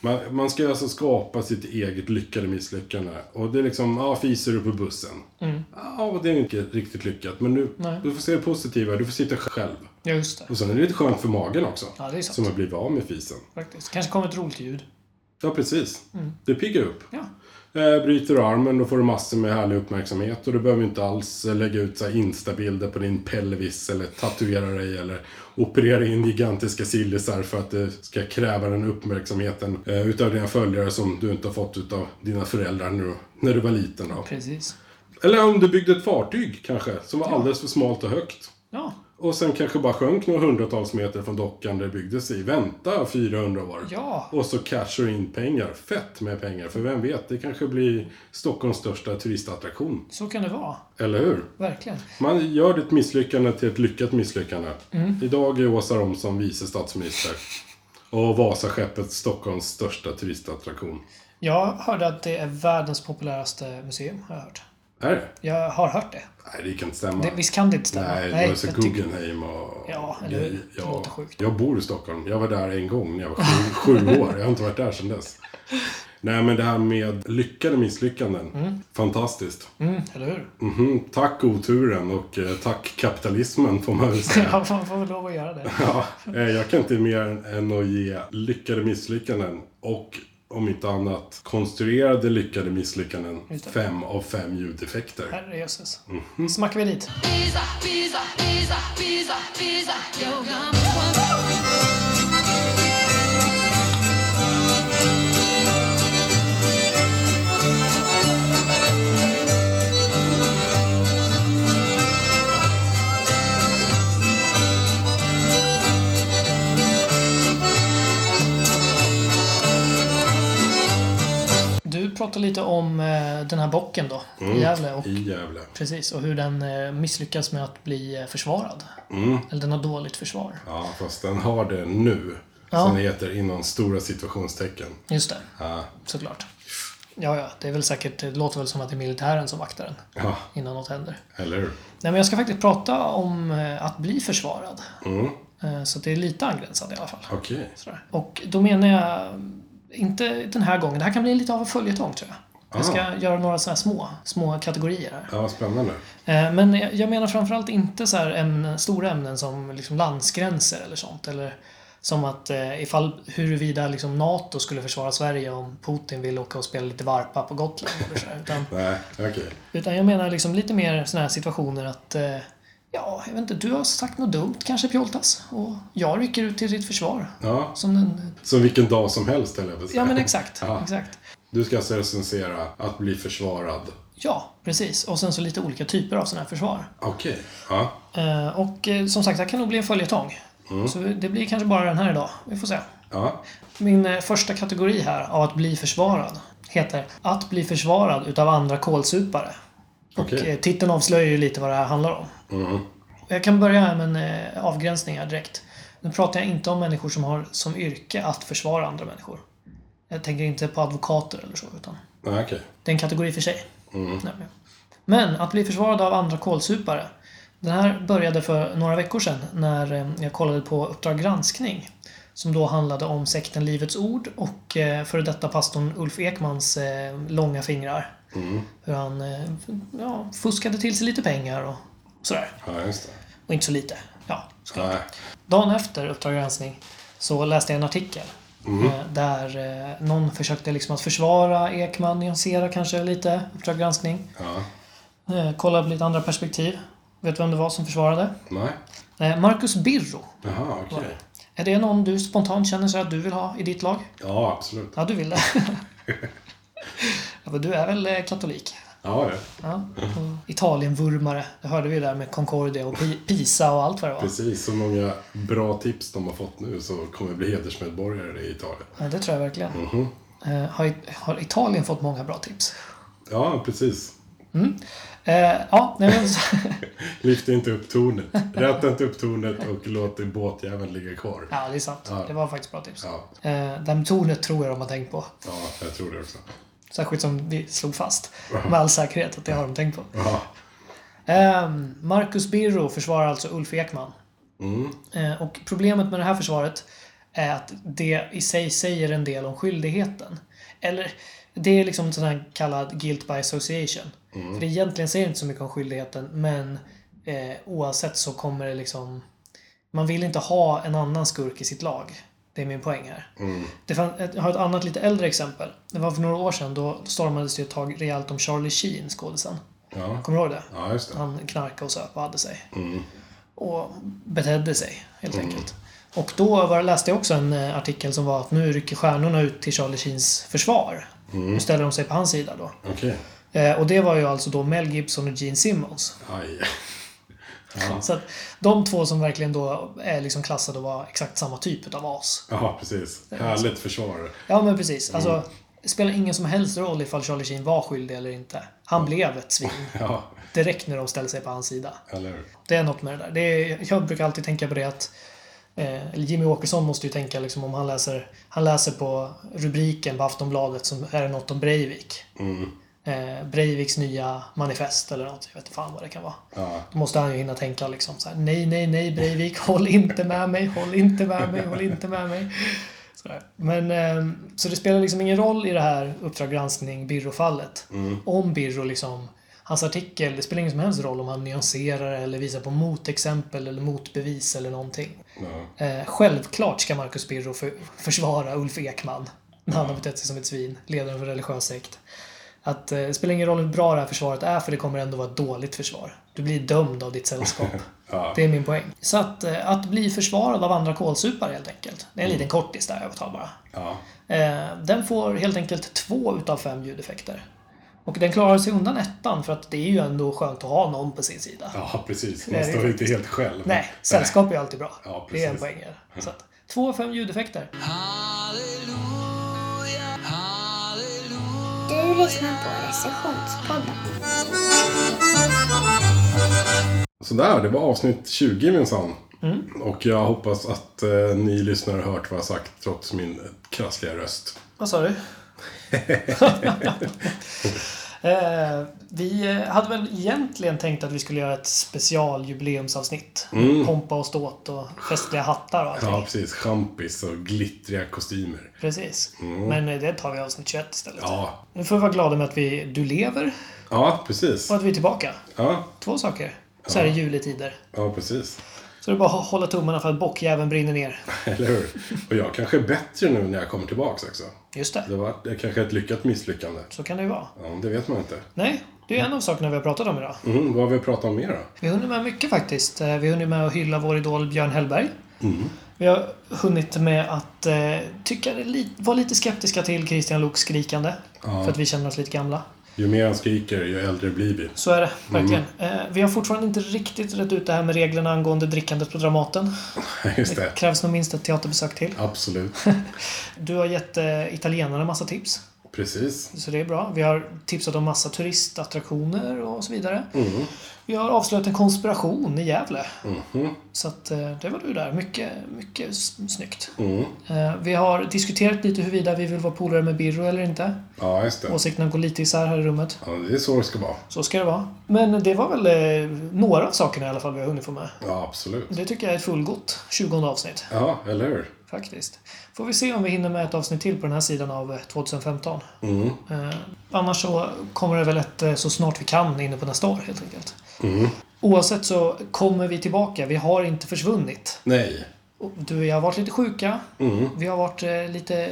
man, man ska alltså skapa sitt eget lyckade misslyckande. Och det är liksom, ja, ah, fiser upp på bussen. Mm. Ja, ah, det är inte riktigt lyckat. Men nu, du får se det positiva. Du får sitta själv. Ja, just det. Och sen är det lite skönt för magen också. Ja, det är sant. Som har blivit av med fisen. Faktiskt. Kanske kommer ett roligt ljud. Ja, precis. Mm. Det piggar upp. Ja. Bryter armen, då får du massor med härlig uppmärksamhet. Och du behöver inte alls lägga ut så här instabilder på din pelvis. Eller tatuera dig. Eller operera in gigantiska sillisar för att det ska kräva den uppmärksamheten. Eh, utav dina följare som du inte har fått utav dina föräldrar när du, när du var liten. Då. Precis. Eller om du byggde ett fartyg kanske. Som var ja. alldeles för smalt och högt. Ja. Och sen kanske bara sjönk några hundratals meter från dockan där det byggdes i. Vänta fyrahundra år. Ja. Och så cashar in pengar. Fett med pengar. För vem vet, det kanske blir Stockholms största turistattraktion. Så kan det vara. Eller hur? Verkligen. Man gör ett misslyckande till ett lyckat misslyckande. Mm. Idag är Åsa Romson vice statsminister. Och Vasaskeppet Stockholms största turistattraktion. Jag hörde att det är världens populäraste museum, har jag hört. Är det? Jag har hört det. Nej, det kan inte stämma. Det, visst kan det inte stämma. Nej, det var så Guggenheim och... Ja, eller hur? Det låter sjukt. Jag bor i Stockholm. Jag var där en gång när jag var sju, sju år. Jag har inte varit där sedan dess. Nej, men det här med lyckade misslyckanden. Mm. Fantastiskt. Mm, eller hur? Mm-hmm. Tack oturen och eh, tack kapitalismen får man väl säga. Ja, man får väl lov att göra det. Ja, eh, jag kan inte mer än att ge lyckade misslyckanden och... om inte annat konstruerade lyckade misslyckanden fem av fem ljudeffekter. Herre Jesus. Mm-hmm. Smackar vi dit. Pisa, Pisa, Pisa, Pisa, Pisa, Du pratar lite om den här bocken då, mm, i Gävle och, i Gävle. Precis, och hur den misslyckas med att bli försvarad. Mm. Eller den har dåligt försvar. Ja, fast den har det nu. Ja. Som det heter inom stora situationstecken. Just det, ja. Såklart. Ja, ja, det är väl säkert, det låter väl som att det är militären som vaktar den, ja, innan något händer. Eller hur? Nej, men jag ska faktiskt prata om att bli försvarad. Mm. Så det är lite angränsande i alla fall. Okej. Okay. Och då menar jag... Inte den här gången. Det här kan bli lite av en följetong, tror jag. Ah. Jag ska göra några sådana här små, små kategorier här. Ja, spännande. Men jag menar framförallt inte så här ämnen, stora ämnen som liksom landsgränser eller sånt. Eller som att ifall huruvida liksom NATO skulle försvara Sverige om Putin vill åka och spela lite varpa på Gotland. Eller så här. Utan, nej, okay. Utan jag menar liksom lite mer sådana här situationer att... Ja, jag vet inte, du har sagt något dumt kanske, Pjoltas. Och jag rycker ut till ditt försvar. Ja, som den... så vilken dag som helst, eller jag. Ja, men exakt, ja, exakt. Du ska alltså recensera att bli försvarad. Ja, precis. Och sen så lite olika typer av sådana här försvar. Okej, okay. Ja. Och som sagt, det kan nog bli en följetong. Mm. Så det blir kanske bara den här idag, vi får se. Ja. Min första kategori här av att bli försvarad heter att bli försvarad utav andra kolsupare. Och okay. Titeln avslöjar ju lite vad det här handlar om. Mm. Jag kan börja med en avgränsning här direkt. Nu pratar jag inte om människor som har som yrke att försvara andra människor. Jag tänker inte på advokater eller så, utan okay. Det är en kategori för sig. Mm. Men att bli försvarad av andra kolsupare. Den här började för några veckor sedan när jag kollade på Uppdraggranskning. Som då handlade om sekten Livets Ord och före detta pastorn Ulf Ekmans långa fingrar. Mm. Hur han ja, fuskade till sig lite pengar och sådär. Ja, just det. Och inte så lite. Ja, såklart. Dagen efter Uppdraggranskning så läste jag en artikel. Mm. Där någon försökte liksom att försvara Ekman, nyansera kanske lite Uppdraggranskning. Ja. Kolla på lite andra perspektiv. Vet du vem det var som försvarade? Nej. Marcus Birro. Jaha, okej. Okay. Är det någon du spontant känner så att du vill ha i ditt lag? Ja, absolut. Ja, du vill det. Ja, men du är väl katolik? Ja, det. Ja. Italienvurmare, det hörde vi där med Concordia och Pisa och allt vad det var. Precis, så många bra tips de har fått nu så kommer det bli hedersmedborgare i Italien. Ja, det tror jag verkligen. Mm-hmm. Har, har Italien fått många bra tips? Ja, precis. Mm. Eh, ja, men... Lyft inte upp tornet. Rätta inte upp tornet och låt din båtjäveln ligga kvar. Ja, det är sant. Ja. Det var faktiskt bra tips. Ja. Eh, den tornet tror jag de har tänkt på. Ja, jag tror det också. Särskilt som vi slog fast med all säkerhet att det har de tänkt på. Ja. Eh, Marcus Birro försvarar alltså Ulf Ekman. Mm. Eh, och problemet med det här försvaret är att det i sig säger en del om skyldigheten. Eller... Det är liksom en sån här kallad guilt by association. Mm. För det egentligen säger inte så mycket om skyldigheten. Men eh, oavsett så kommer det liksom... Man vill inte ha en annan skurk i sitt lag. Det är min poäng här. Mm. Det fann, jag har ett annat lite äldre exempel. Det var för några år sedan. Då stormades det ett tag rejält om Charlie Sheen, skådisen. Ja. Kommer du ihåg det? Ja, just det. Han knarkade och söp och hade sig. Mm. Och betedde sig, helt mm. enkelt. Och då var, läste jag också en artikel som var att nu rycker stjärnorna ut till Charlie Sheens försvar. Mm. Nu ställer de sig på hans sida då. Okej. Eh, och det var ju alltså då Mel Gibson och Gene Simmons. Aj. Ja. Så att de två som verkligen då är liksom klassade och var exakt samma typ av as. Ja, precis. Härligt försvar. Ja, men precis. Mm. Alltså, det spelar ingen som helst roll ifall Charlie Sheen var skyldig eller inte. Han mm. blev ett svin. Ja. Direkt när de ställer sig på hans sida. Eller? Det är något med det där. Det är, jag brukar alltid tänka på det att Eh, Jimmy Åkesson måste ju tänka liksom, om han läser han läser på rubriken på Aftonbladet som är något om Breivik. Mm. eh, Breiviks nya manifest eller något, jag vet inte fan vad det kan vara. Ja. Då måste han ju hinna tänka liksom, så här, nej, nej, nej Breivik, håll inte med mig, håll inte med mig, håll inte med mig. Så, men, eh, så det spelar liksom ingen roll i det här Uppdraggranskning Birro-fallet. Mm. Om Birro liksom hans artikel, det spelar ingen som helst roll om han nyanserar eller visar på motexempel eller motbevis eller någonting. Ja. Eh, självklart ska Marcus Birro för, försvara Ulf Ekman. när han har betett sig som ett svin, ledaren för en religiös sekt. Att eh, det spelar ingen roll hur bra det här försvaret är, för det kommer ändå vara ett dåligt försvar. Du blir dömd av ditt sällskap. Ja. Det är min poäng. Så att, eh, att bli försvarad av andra kålsupar helt enkelt. Det är en mm. liten kortis där jag tar bara. Ja. Eh, den får helt enkelt två utav fem ljudeffekter. Och den klarar sig undan ettan, för att det är ju ändå skönt att ha någon på sin sida. Ja, precis. Man står inte helt själv. Nej, sällskap är alltid bra. Ja, det är en poäng. Så att, två av fem ljudeffekter. Halleluja, halleluja. Du lyssnar på recensionspodden. Sådär, det var avsnitt tjugo minsann. Mm. Och jag hoppas att eh, ni lyssnare har hört vad jag sagt trots min krassliga röst. Vad sa du? eh, vi hade väl egentligen tänkt att vi skulle göra ett specialjubileumsavsnitt. Mm. Pompa och ståt och festliga hattar och allting. Ja, precis. Champis och glittriga kostymer. Precis. Mm. Men det tar vi avsnitt tjugoett istället. Ja. Nu får vi vara glada med att vi, du lever. Ja, precis. Och att vi är tillbaka. Ja. Två saker. Så här i juletider. Ja, precis. Så det är bara att hålla tummarna för att bockjäveln brinner ner. Eller hur? Och jag kanske är bättre nu när jag kommer tillbaka också. Just det. Det var det kanske ett lyckat misslyckande. Så kan det ju vara. Ja, det vet man inte. Nej, det är en av sakerna vi har pratat om idag. Mm, vad har vi pratat om mer då? Vi har hunnit med mycket faktiskt. Vi har hunnit med att hylla vår idol Björn Hellberg. Mm. Vi har hunnit med att eh, tycka det li- vara lite skeptiska till Christian Luuks skrikande. Ja. För att vi känner oss lite gamla. Ju mer han skriker, ju äldre blir vi. Så är det, verkligen. Mm. Eh, vi har fortfarande inte riktigt rätt ut det här med reglerna angående drickandet på Dramaten. Just det. Det krävs nog minst ett teaterbesök till. Absolut. Du har gett eh, italienarna massa tips. Precis. Så det är bra. Vi har tipsat om massa turistattraktioner och så vidare. Mm. Vi har avslöjat en konspiration i Gävle. Mm. Så att, det var du där. Mycket, mycket snyggt. Mm. Vi har diskuterat lite huruvida vi vill vara polare med Birro eller inte. Ja, just det. Åsikterna går lite isär här i rummet. Ja, det är så det ska vara. Så ska det vara. Men det var väl några av sakerna i alla fall vi har hunnit få med. Ja, absolut. Det tycker jag är ett fullgott tjugonde avsnitt. Ja, eller hur? Faktiskt. Får vi se om vi hinner med ett avsnitt till på den här sidan av tjugofemton. Mm. Eh, annars så kommer det väl ett så snart vi kan inne på nästa år helt enkelt. Mm. Oavsett så kommer vi tillbaka. Vi har inte försvunnit. Nej. Du och jag har varit lite sjuka. Mm. Vi har varit eh, lite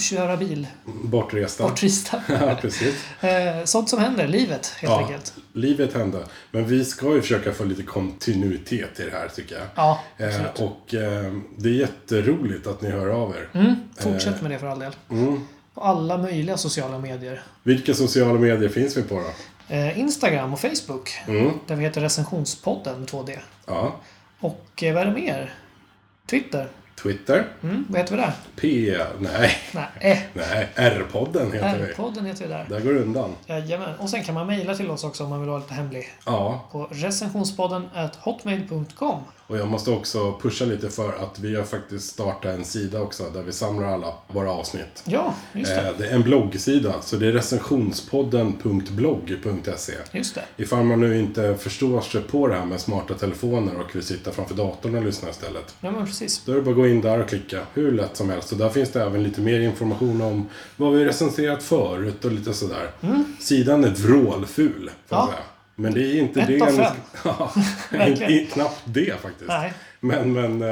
köra bil. Bortresta. Bortresta. Ja, precis. Eh, sånt som händer. Livet, helt ja, enkelt. Livet händer. Men vi ska ju försöka få lite kontinuitet i det här, tycker jag. Ja, eh, och eh, det är jätteroligt att ni hör av er. Mm. Fortsätt med det för all del. Mm. På alla möjliga sociala medier. Vilka sociala medier finns vi på då? Eh, Instagram och Facebook. Mm. Där vi heter recensionspodden två D. Ja. Och eh, vad är det mer? Twitter. Twitter. Mm, vad heter vi där? P... Nej. Nej. Nej. R-podden heter vi. R-podden heter vi där. Där går undan. Jajamän. Och sen kan man mejla till oss också om man vill ha lite hemlig. Ja. På recensionspodden at hotmail dot com. Och jag måste också pusha lite för att vi har faktiskt startat en sida också där vi samlar alla våra avsnitt. Ja, just det. Eh, det är en bloggsida, så det är recensionspodden punkt blogg punkt se. Just det. Ifall man nu inte förstår sig på det här med smarta telefoner och vill sitta framför datorn och lyssna istället. Ja, men precis. Då är det bara att gå in där och klicka hur lätt som helst. Och där finns det även lite mer information om vad vi recenserat förut och lite sådär. Mm. Sidan är vrålful, får jag säga. Men det är inte det. Ja, det knappt det faktiskt. Nej. Men, men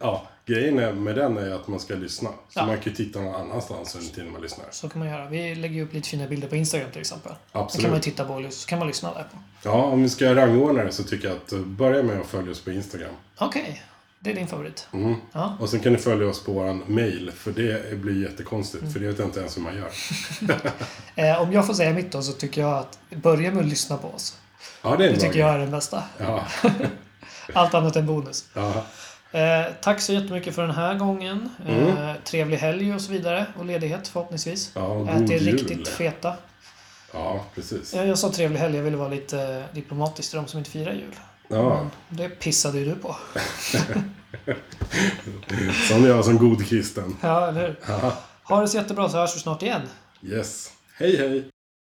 ja, grejen med den är att man ska lyssna. Så ja. Man kan ju titta någon annanstans under tiden man lyssnar. Så kan man göra. Vi lägger upp lite fina bilder på Instagram till exempel. Absolut. Då kan man titta på och så kan man lyssna där på. Ja, om vi ska rangordna det så tycker jag att börja med att följa oss på Instagram. Okej. Okay. Det är din favorit. Mm. Ja. Och sen kan ni följa oss på våran mail. För det blir jättekonstigt. Mm. För det vet jag inte ens hur man gör. eh, om jag får säga mitt då så tycker jag att börja med att lyssna på oss. Ja, det är det tycker jag är den bästa. Ja. Allt annat än bonus. Ja. Eh, tack så jättemycket för den här gången. Mm. Eh, trevlig helg och så vidare. Och ledighet förhoppningsvis. Ja, god jul. Ät er riktigt feta. Ja, precis. Eh, jag sa trevlig helg. Jag ville vara lite diplomatisk till de som inte firar jul. Ja. Det pissade ju du på. Som jag som god kristen. Ja, eller hur? Ja. Ha det så jättebra så hörs vi snart igen. Yes. Hej hej.